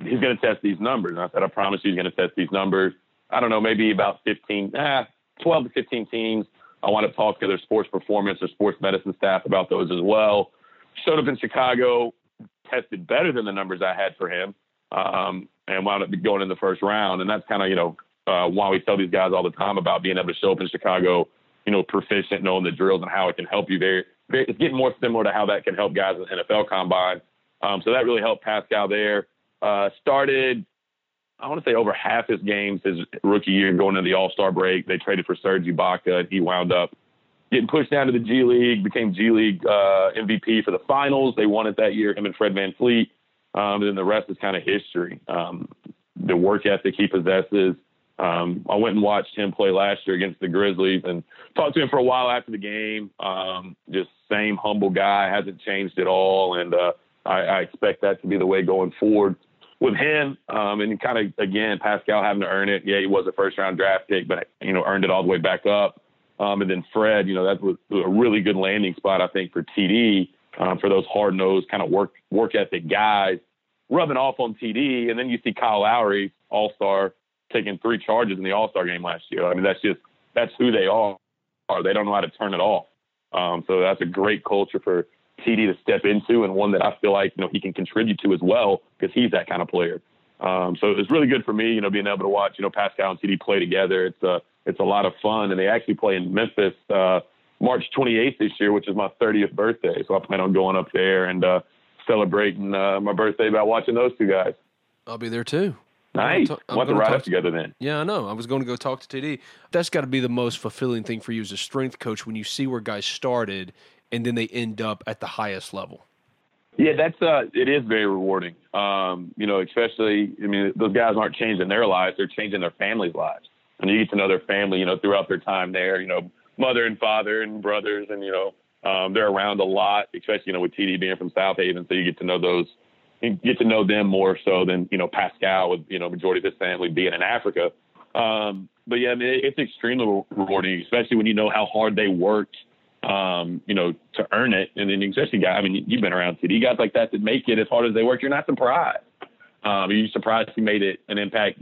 he's going to test these numbers. And I said, I promise you he's going to test these numbers. I don't know, maybe about fifteen, ah, twelve to fifteen teams. I want to talk to their sports performance or sports medicine staff about those as well. Showed up in Chicago, tested better than the numbers I had for him, um, and wound up going in the first round. And that's kind of, you know, uh, why we tell these guys all the time about being able to show up in Chicago, you know, proficient, knowing the drills and how it can help you. Very, very, it's getting more similar to how that can help guys in the N F L combine. Um, so that really helped Pascal there. Uh, started, I want to say over half his games his rookie year going into the All-Star break. They traded for Serge Ibaka, and he wound up getting pushed down to the G League, became G League uh, M V P for the finals. They won it that year, him and Fred VanVleet. Um, and then the rest is kind of history. Um, the work ethic he possesses. Um, I went and watched him play last year against the Grizzlies and talked to him for a while after the game. Um, just same humble guy, hasn't changed at all. And uh, I, I expect that to be the way going forward with him. Um, and kind of, again, Pascal having to earn it. Yeah, he was a first round draft pick, but, you know, earned it all the way back up. Um, and then Fred, you know, that was a really good landing spot, I think, for T D, um, for those hard nosed kind of work, work ethic guys rubbing off on T D. And then you see Kyle Lowry, all-star, taking three charges in the All-Star game last year. I mean, that's just, that's who they are. They don't know how to turn it off. Um, so that's a great culture for T D to step into, and one that I feel like, you know, he can contribute to as well, because he's that kind of player. Um, so it's really good for me, you know, being able to watch, you know, Pascal and T D play together. It's a, it's a lot of fun. And they actually play in Memphis, uh, March twenty-eighth this year, which is my thirtieth birthday. So I plan on going up there and, uh, celebrating, uh, my birthday by watching those two guys. I'll be there too. Nice. We'll have to ride up together then. Yeah, I know. I was going to go talk to T D. That's got to be the most fulfilling thing for you as a strength coach, when you see where guys started and then they end up at the highest level. Yeah, that's uh, it is very rewarding. Um, you know, especially, I mean, those guys aren't changing their lives; they're changing their families' lives, and you get to know their family, you know, throughout their time there. You know, mother and father and brothers, and you know, um, they're around a lot, especially, you know, with T D being from South Haven, so you get to know those. You get to know them more so than, you know, Pascal with, you know, majority of his family being in Africa. Um, but yeah, I mean, it's extremely rewarding, especially when you know how hard they worked, um, you know, to earn it. And then especially guys, I mean, you've been around T D, guys like that that make it as hard as they work. You're not surprised. Um, you're surprised he made it an impact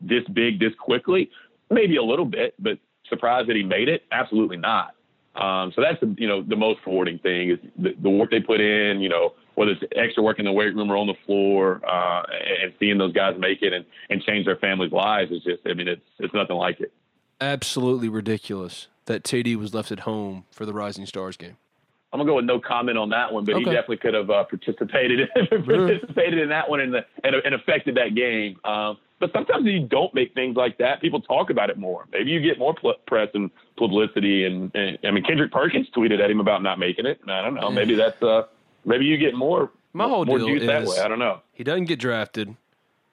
this big, this quickly, maybe a little bit, but surprised that he made it? Absolutely not. Um, so that's, you know, the most rewarding thing is the, the work they put in, you know, whether it's extra work in the weight room or on the floor, uh, and seeing those guys make it and, and change their families' lives is just, I mean, it's it's nothing like it. Absolutely ridiculous that T D was left at home for the Rising Stars game. I'm going to go with no comment on that one, but okay. He definitely could have uh, participated in, participated in that one and, the, and, and affected that game. Um, but sometimes you don't make things like that. People talk about it more. Maybe you get more pl- press and publicity. And, and I mean, Kendrick Perkins tweeted at him about not making it. I don't know. Yeah. Maybe that's uh, maybe you get more. My whole more deal juice is that way. I don't know. He doesn't get drafted.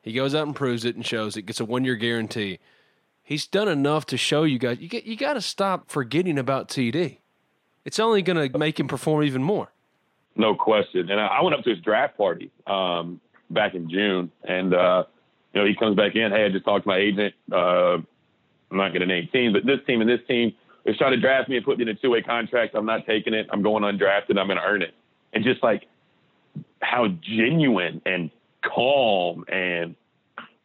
He goes out and proves it and shows it. Gets a one year guarantee. He's done enough to show you guys. You get you got to stop forgetting about T D. It's only going to make him perform even more. No question. And I, I went up to his draft party um, back in June, and. Uh, You know, he comes back in, hey, I just talked to my agent. Uh, I'm not going to name teams, but this team and this team is trying to draft me and put me in a two-way contract. I'm not taking it. I'm going undrafted. I'm going to earn it. And just, like, how genuine and calm and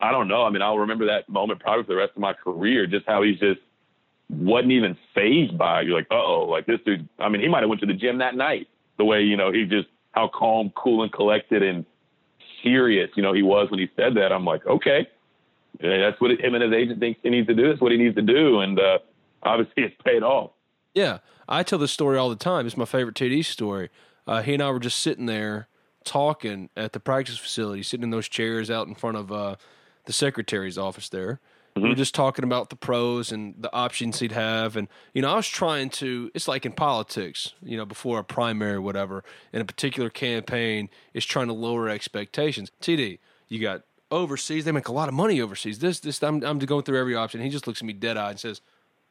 I don't know. I mean, I'll remember that moment probably for the rest of my career, just how he's just wasn't even fazed by it. You're like, uh-oh, like this dude. I mean, he might have went to the gym that night, the way, you know, he just how calm, cool, and collected and serious, you know, he was when he said that. I'm like, okay, that's what him and his agent thinks he needs to do. That's what he needs to do, and uh, obviously it's paid off. Yeah, I tell this story all the time. It's my favorite T D story. Uh, he and I were just sitting there talking at the practice facility, sitting in those chairs out in front of uh, the secretary's office there. Mm-hmm. We were just talking about the pros and the options he'd have. And, you know, I was trying to, it's like in politics, you know, before a primary or whatever, and a particular campaign is trying to lower expectations. T D, you got overseas. They make a lot of money overseas. This, this, I'm, I'm going through every option. He just looks at me dead-eyed and says,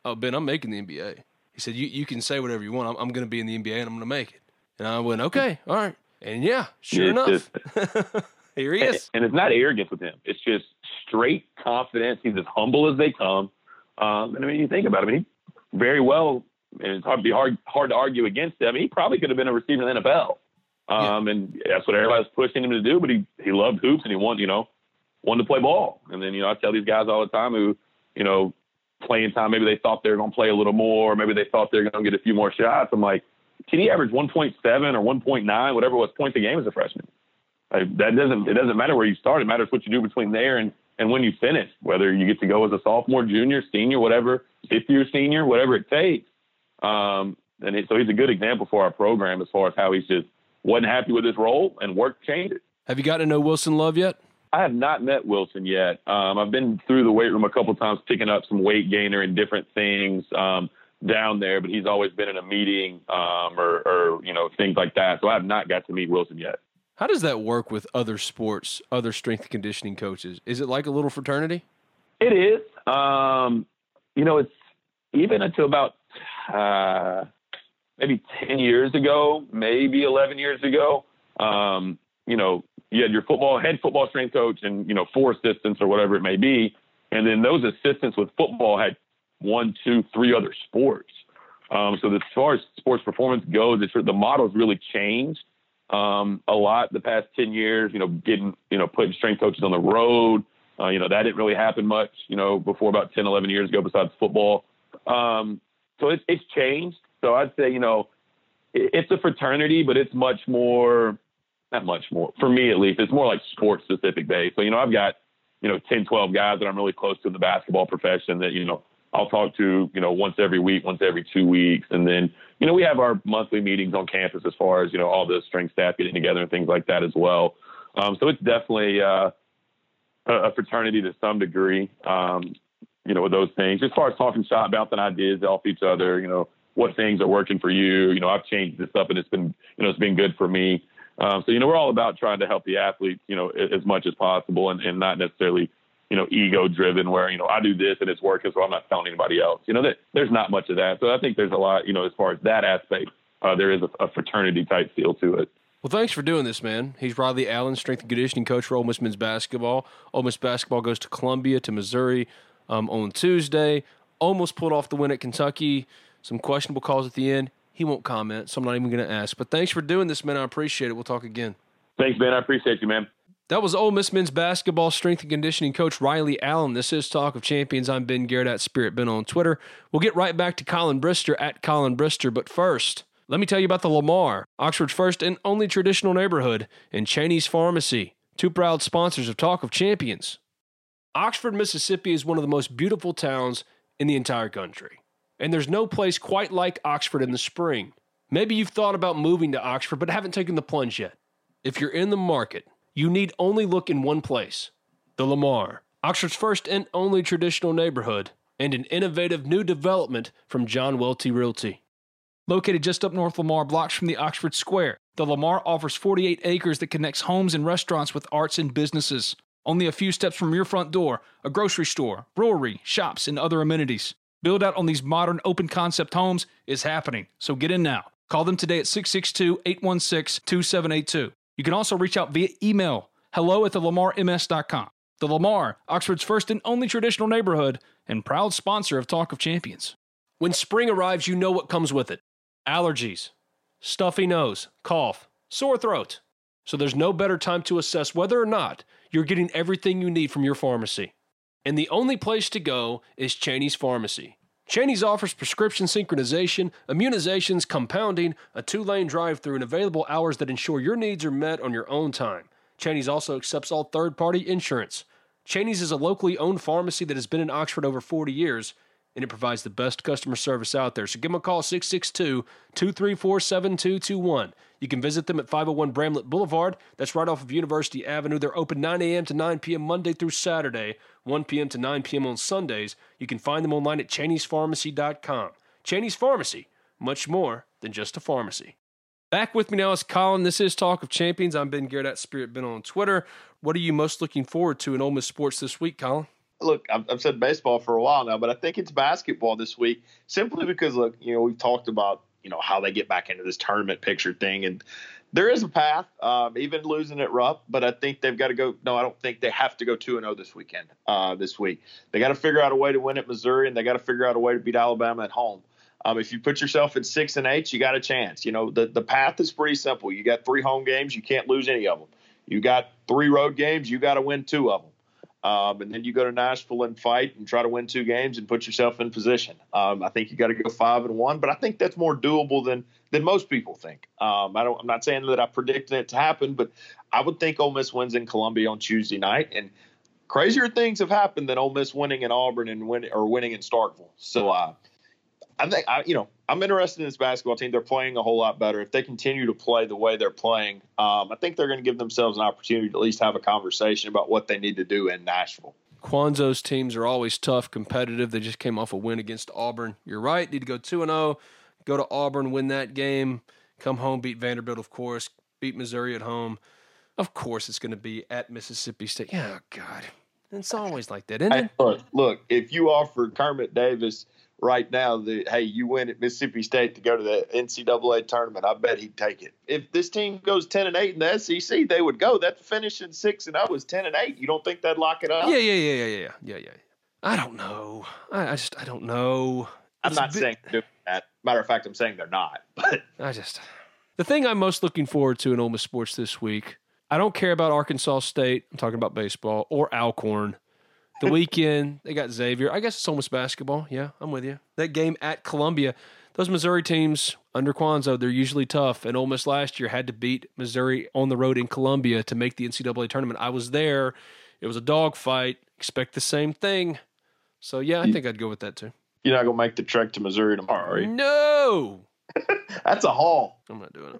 oh, Ben, I'm making the N B A. He said, you, you can say whatever you want. I'm, I'm going to be in the N B A, and I'm going to make it. And I went, okay, all right. And, yeah, sure enough. Here he is. And, and it's not arrogance with him. It's just straight confidence. He's as humble as they come. Um, and, I mean, you think about it. I mean, he very well, and it's hard to be hard, hard to argue against him. I mean, he probably could have been a receiver in the N F L. Um, yeah. And that's what everybody was pushing him to do, but he, he loved hoops, and he wanted, you know, wanted to play ball. And then, you know, I tell these guys all the time who, you know, playing time, maybe they thought they were going to play a little more, or maybe they thought they were going to get a few more shots. I'm like, T D averaged one point seven or one point nine, whatever it was, points a game as a freshman. Like, that doesn't, it doesn't matter where you start. It matters what you do between there and, and when you finish, whether you get to go as a sophomore, junior, senior, whatever, fifth year senior, whatever it takes. Um, and it, so he's a good example for our program as far as how he's just wasn't happy with his role and worked to change it. Have you gotten to know Wilson Love yet? I have not met Wilson yet. Um, I've been through the weight room a couple of times, picking up some weight gainer and different things um, down there, but he's always been in a meeting um, or, or, you know, things like that. So I have not got to meet Wilson yet. How does that work with other sports, other strength and conditioning coaches? Is it like a little fraternity? It is. Um, you know, it's even until about uh, maybe ten years ago, maybe eleven years ago, um, you know, you had your football head football strength coach and, you know, four assistants or whatever it may be. And then those assistants with football had one, two, three other sports. Um, so as far as sports performance goes, it's, the model's really changed um, a lot the past ten years, you know, getting, you know, putting strength coaches on the road. Uh, you know, that didn't really happen much, you know, before about ten, eleven years ago, besides football. Um, so it, it's changed. So I'd say, you know, it, it's a fraternity, but it's much more, not much more for me, at least. It's more like sports specific based. So, you know, I've got, you know, ten, twelve guys that I'm really close to in the basketball profession that, you know, I'll talk to, you know, once every week, once every two weeks. And then, you know, we have our monthly meetings on campus as far as, you know, all the strength staff getting together and things like that as well. Um, so it's definitely uh, a fraternity to some degree, um, you know, with those things, as far as talking shop, bouncing ideas off each other, you know, what things are working for you. You know, I've changed this up and it's been, you know, it's been good for me. Um, so, you know, we're all about trying to help the athletes, you know, as much as possible and, and not necessarily, you know, ego driven where, you know, I do this and it's working, so I'm not telling anybody else. You know, that, there's not much of that. So I think there's a lot, you know, as far as that aspect, uh, there is a, a fraternity type feel to it. Well, thanks for doing this, man. He's Riley Allen, strength and conditioning coach for Ole Miss men's basketball. Ole Miss basketball goes to Columbia, to Missouri um, on Tuesday. Almost pulled off the win at Kentucky. Some questionable calls at the end. He won't comment, so I'm not even going to ask. But thanks for doing this, man. I appreciate it. We'll talk again. Thanks, man. I appreciate you, man. That was Ole Miss men's basketball strength and conditioning coach Riley Allen. This is Talk of Champions. I'm Ben Garrett at Spirit Ben on Twitter. We'll get right back to Colin Brister at Colin Brister. But first, let me tell you about the Lamar, Oxford's first and only traditional neighborhood, and Cheney's Pharmacy, two proud sponsors of Talk of Champions. Oxford, Mississippi is one of the most beautiful towns in the entire country. And there's no place quite like Oxford in the spring. Maybe you've thought about moving to Oxford, but haven't taken the plunge yet. If you're in the market, you need only look in one place, the Lamar, Oxford's first and only traditional neighborhood, and an innovative new development from John Welty Realty. Located just up north Lamar, blocks from the Oxford Square, the Lamar offers forty-eight acres that connects homes and restaurants with arts and businesses. Only a few steps from your front door, a grocery store, brewery, shops, and other amenities. Build out on these modern open concept homes is happening, so get in now. Call them today at six six two, eight one six, two seven eight two. You can also reach out via email, hello at the lamar m s dot com. The Lamar, Oxford's first and only traditional neighborhood and proud sponsor of Talk of Champions. When spring arrives, you know what comes with it. Allergies, stuffy nose, cough, sore throat. So there's no better time to assess whether or not you're getting everything you need from your pharmacy. And the only place to go is Cheney's Pharmacy. Cheney's offers prescription synchronization, immunizations, compounding, a two-lane drive-thru, and available hours that ensure your needs are met on your own time. Cheney's also accepts all third-party insurance. Cheney's is a locally owned pharmacy that has been in Oxford over forty years, and it provides the best customer service out there. So give them a call, six six two, two three four, seven two two one. You can visit them at five oh one Bramlett Boulevard. That's right off of University Avenue. They're open nine a.m. to nine p.m. Monday through Saturday, one p.m. to nine p.m. on Sundays. You can find them online at Cheney's Pharmacy dot com. Cheney's Pharmacy, much more than just a pharmacy. Back with me now is Colin. This is Talk of Champions. I'm Ben Garrett at Spirit Ben on Twitter. What are you most looking forward to in Ole Miss sports this week, Colin? Look, I've, I've said baseball for a while now, but I think it's basketball this week simply because, look, you know, we've talked about, you know, how they get back into this tournament picture thing. And there is a path, um, even losing at Rupp, but I think they've got to go. No, I don't think they have to go two and oh this weekend, uh, this week. They got to figure out a way to win at Missouri, and they got to figure out a way to beat Alabama at home. Um, if you put yourself at six and eight, you got a chance. You know, the, the path is pretty simple. You got three home games. You can't lose any of them. You got three road games. You got to win two of them. Um, and then you go to Nashville and fight and try to win two games and put yourself in position. Um, I think you got to go five and one, but I think that's more doable than than most people think. Um, I don't. I'm not saying that I predicted it to happen, but I would think Ole Miss wins in Columbia on Tuesday night, and crazier things have happened than Ole Miss winning in Auburn and win or winning in Starkville. So uh, I think I, you know, I'm interested in this basketball team. They're playing a whole lot better. If they continue to play the way they're playing, um, I think they're going to give themselves an opportunity to at least have a conversation about what they need to do in Nashville. Kwanzo's teams are always tough, competitive. They just came off a win against Auburn. You're right. Need to go two and zero. Go to Auburn, win that game. Come home, beat Vanderbilt, of course. Beat Missouri at home. Of course, it's going to be at Mississippi State. Yeah, oh, God. It's always like that, isn't it? Hey, look, look, if you offer Kermit Davis right now that, hey, you win at Mississippi State to go to the N C double A tournament, I bet he'd take it. If this team goes ten and eight in the S E C, they would go. That finishing six and oh is ten and eight. You don't think they'd lock it up? Yeah, yeah, yeah, yeah, yeah, yeah, yeah. I don't know. I, I just, I don't know. I'm it's not bit... saying they're doing that. Matter of fact, I'm saying they're not. But I just, the thing I'm most looking forward to in Ole Miss sports this week, I don't care about Arkansas State. I'm talking about baseball or Alcorn. The weekend, they got Xavier. I guess it's Ole Miss basketball. Yeah, I'm with you. That game at Columbia, those Missouri teams under Kwanzo, they're usually tough. And Ole Miss last year had to beat Missouri on the road in Columbia to make the N C double A tournament. I was there. It was a dogfight. Expect the same thing. So, yeah, I think I'd go with that too. You're not going to make the trek to Missouri tomorrow, are you? No. That's a haul. I'm not doing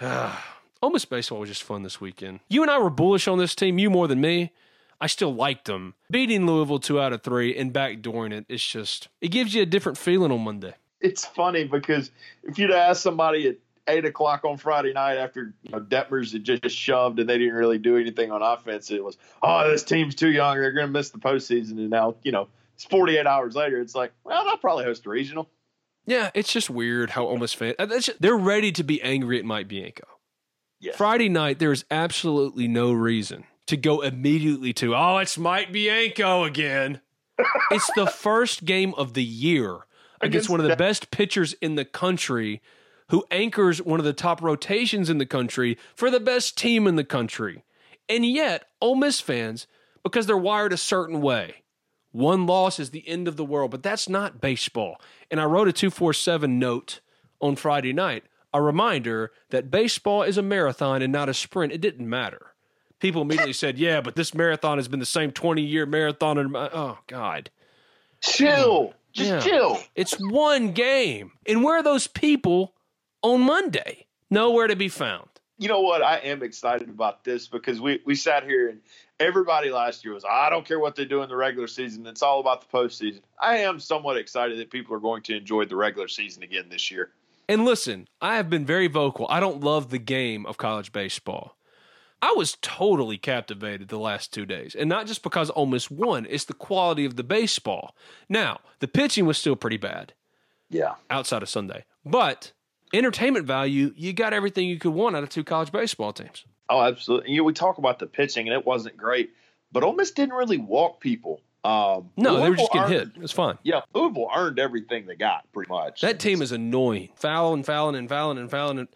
it. Ole Miss baseball was just fun this weekend. You and I were bullish on this team, you more than me. I still liked them. Beating Louisville two out of three and backdooring it, it's just, it gives you a different feeling on Monday. It's funny because if you'd asked somebody at eight o'clock on Friday night after, you know, Detmers had just shoved and they didn't really do anything on offense, it was, oh, this team's too young. They're going to miss the postseason. And now, you know, it's forty-eight hours later. It's like, well, they'll probably host a regional. Yeah, it's just weird how Ole Miss fans, they're ready to be angry at Mike Bianco. Yes. Friday night, there is absolutely no reason to go immediately to, oh, it's Mike Bianco again. It's the first game of the year against one of the best pitchers in the country who anchors one of the top rotations in the country for the best team in the country. And yet, Ole Miss fans, because they're wired a certain way, one loss is the end of the world, but that's not baseball. And I wrote a two forty-seven note on Friday night, a reminder that baseball is a marathon and not a sprint. It didn't matter. People immediately said, yeah, but this marathon has been the same twenty-year marathon. And oh, God. Chill. Just yeah. chill. It's one game. And where are those people on Monday? Nowhere to be found. You know what? I am excited about this because we, we sat here and everybody last year was, I don't care what they do in the regular season. It's all about the postseason. I am somewhat excited that people are going to enjoy the regular season again this year. And listen, I have been very vocal. I don't love the game of college baseball. I was totally captivated the last two days, and not just because Ole Miss won. It's the quality of the baseball. Now, the pitching was still pretty bad. Yeah. Outside of Sunday. But entertainment value, you got everything you could want out of two college baseball teams. Oh, absolutely. You know, we talk about the pitching, and it wasn't great, but Ole Miss didn't really walk people. Um, no, Louisville they were just getting earned, hit. It was fine. Yeah, Louisville earned everything they got, pretty much. That team is annoying. Fouling, fouling, and fouling, and fouling. And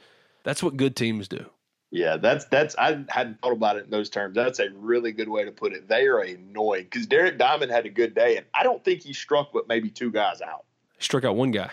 that's what good teams do. Yeah, that's that's. I hadn't thought about it in those terms. That's a really good way to put it. They are annoying because Derek Diamond had a good day, and I don't think he struck but maybe two guys out. He struck out one guy.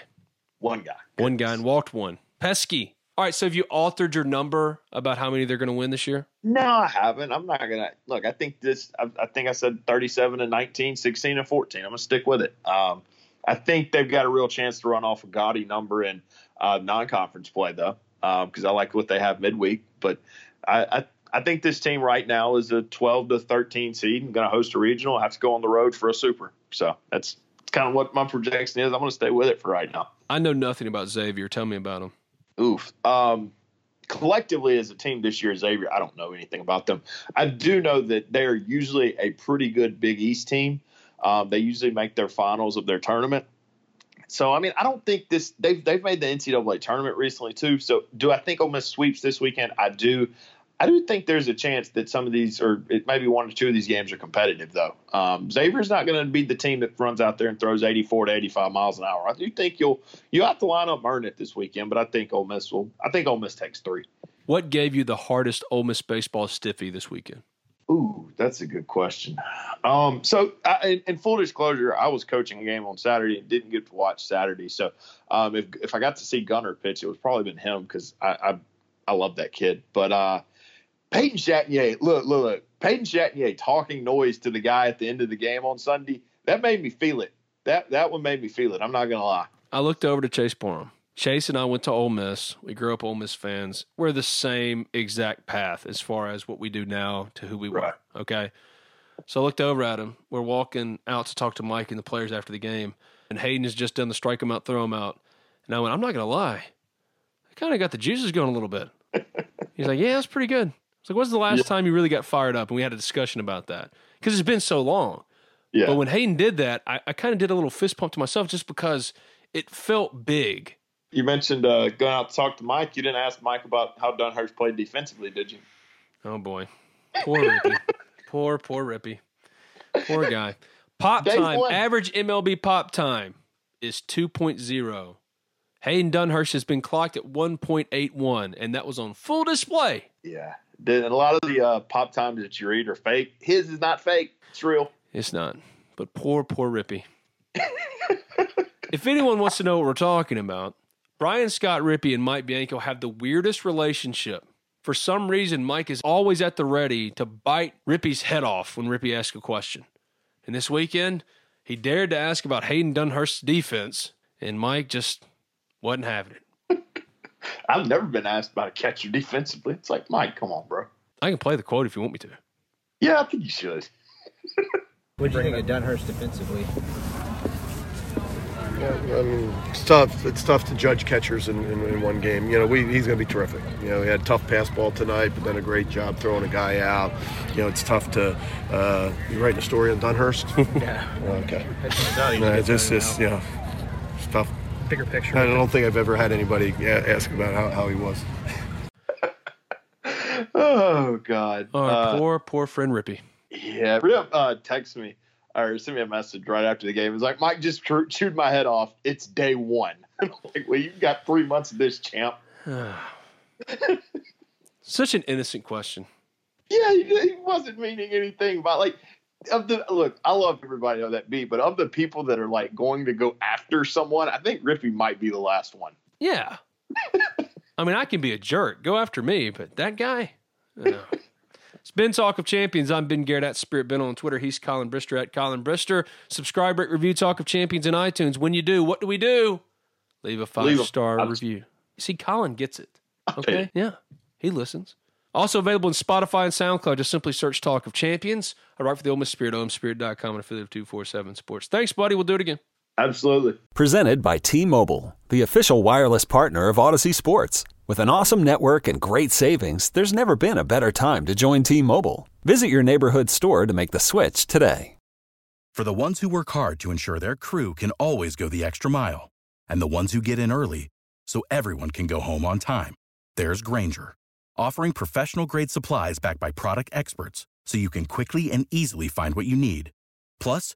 One guy. Goodness. One guy and walked one. Pesky. All right, so have you altered your number about how many they're going to win this year? No, I haven't. I'm not going to – look, I think this I, – I think I said thirty-seven and nineteen, sixteen and fourteen. I'm going to stick with it. Um, I think they've got a real chance to run off a gaudy number in uh, non-conference play, though, because um, I like what they have midweek. But I, I I think this team right now is a twelve to thirteen seed. I'm going to host a regional. I have to go on the road for a super. So that's kind of what my projection is. I'm going to stay with it for right now. I know nothing about Xavier. Tell me about him. Oof. Um, collectively as a team this year, Xavier, I don't know anything about them. I do know that they're usually a pretty good Big East team. Um, they usually make their finals of their tournament. So, I mean, I don't think this – they've they've made the N C double A tournament recently too. So, do I think Ole Miss sweeps this weekend? I do. I do think there's a chance that some of these – or it maybe one or two of these games are competitive though. Um, Xavier's not going to be the team that runs out there and throws eighty-four to eighty-five miles an hour. I do think you'll you have to line up and earn it this weekend, but I think Ole Miss will – I think Ole Miss takes three. What gave you the hardest Ole Miss baseball stiffy this weekend? Ooh, that's a good question. Um, so, I, in, in full disclosure, I was coaching a game on Saturday and didn't get to watch Saturday. So, um, if if I got to see Gunnar pitch, it was probably been him because I, I I love that kid. But uh, Peyton Chatagnier, look, look, look, Peyton Chatagnier talking noise to the guy at the end of the game on Sunday, that made me feel it. That that one made me feel it. I'm not gonna lie. I looked over to Chase Parham. Chase and I went to Ole Miss. We grew up Ole Miss fans. We're the same exact path as far as what we do now to who we right. were. Okay. So I looked over at him. We're walking out to talk to Mike and the players after the game. And Hayden has just done the strike him out, throw him out. And I went, I'm not going to lie, I kind of got the juices going a little bit. He's like, yeah, that's pretty good. I was like, when's the last yeah. time you really got fired up? And we had a discussion about that because it's been so long. Yeah. But when Hayden did that, I, I kind of did a little fist pump to myself just because it felt big. You mentioned uh, going out to talk to Mike. You didn't ask Mike about how Dunhurst played defensively, did you? Oh, boy. Poor Rippy. Poor, poor Rippy. Poor guy. Pop Day time, one. Average M L B pop time is two point oh. Hayden Dunhurst has been clocked at one point eight one, and that was on full display. Yeah. And a lot of the uh, pop times that you read are fake. His is not fake. It's real. It's not. But poor, poor Rippy. If anyone wants to know what we're talking about, Brian Scott Rippey and Mike Bianco have the weirdest relationship. For some reason, Mike is always at the ready to bite Rippey's head off when Rippey asks a question. And this weekend, he dared to ask about Hayden Dunhurst's defense, and Mike just wasn't having it. I've never been asked about a catcher defensively. It's like, Mike, come on, bro. I can play the quote if you want me to. Yeah, I think you should. What do you think of Dunhurst defensively? Yeah, I mean, it's tough. It's tough to judge catchers in, in, in one game. You know, we, he's going to be terrific. You know, he had a tough pass ball tonight, but done a great job throwing a guy out. You know, it's tough to. Uh, you writing a story on Dunhurst? Yeah. Okay. Uh, this is yeah, it's tough. Bigger picture. I don't think I've ever had anybody ask about how, how he was. Oh God. Oh, uh, poor, poor friend Rippy. Yeah. Rip uh, text me. Or sent me a message right after the game. It's like, Mike just tr- chewed my head off. It's day one. I'm like, well, you've got three months of this, champ. Such an innocent question. Yeah, he, he wasn't meaning anything by like of the look. I love everybody on that beat, but of the people that are like going to go after someone, I think Rippy might be the last one. Yeah. I mean, I can be a jerk. Go after me, but that guy. No. It's been Talk of Champions. I'm Ben Garrett at Spirit Ben on Twitter. He's Colin Brister at Colin Brister. Subscribe, rate, review Talk of Champions in iTunes. When you do, what do we do? Leave a five-star review. See, Colin gets it. Okay? Yeah. He listens. Also available in Spotify and SoundCloud. Just simply search Talk of Champions. I write for the Ole Miss Spirit, o m spirit dot com, and affiliate of two forty-seven Sports. Thanks, buddy. We'll do it again. Absolutely. Presented by T-Mobile, the official wireless partner of Odyssey Sports. With an awesome network and great savings, there's never been a better time to join T-Mobile. Visit your neighborhood store to make the switch today. For the ones who work hard to ensure their crew can always go the extra mile, and the ones who get in early so everyone can go home on time, there's Grainger, offering professional-grade supplies backed by product experts so you can quickly and easily find what you need. Plus,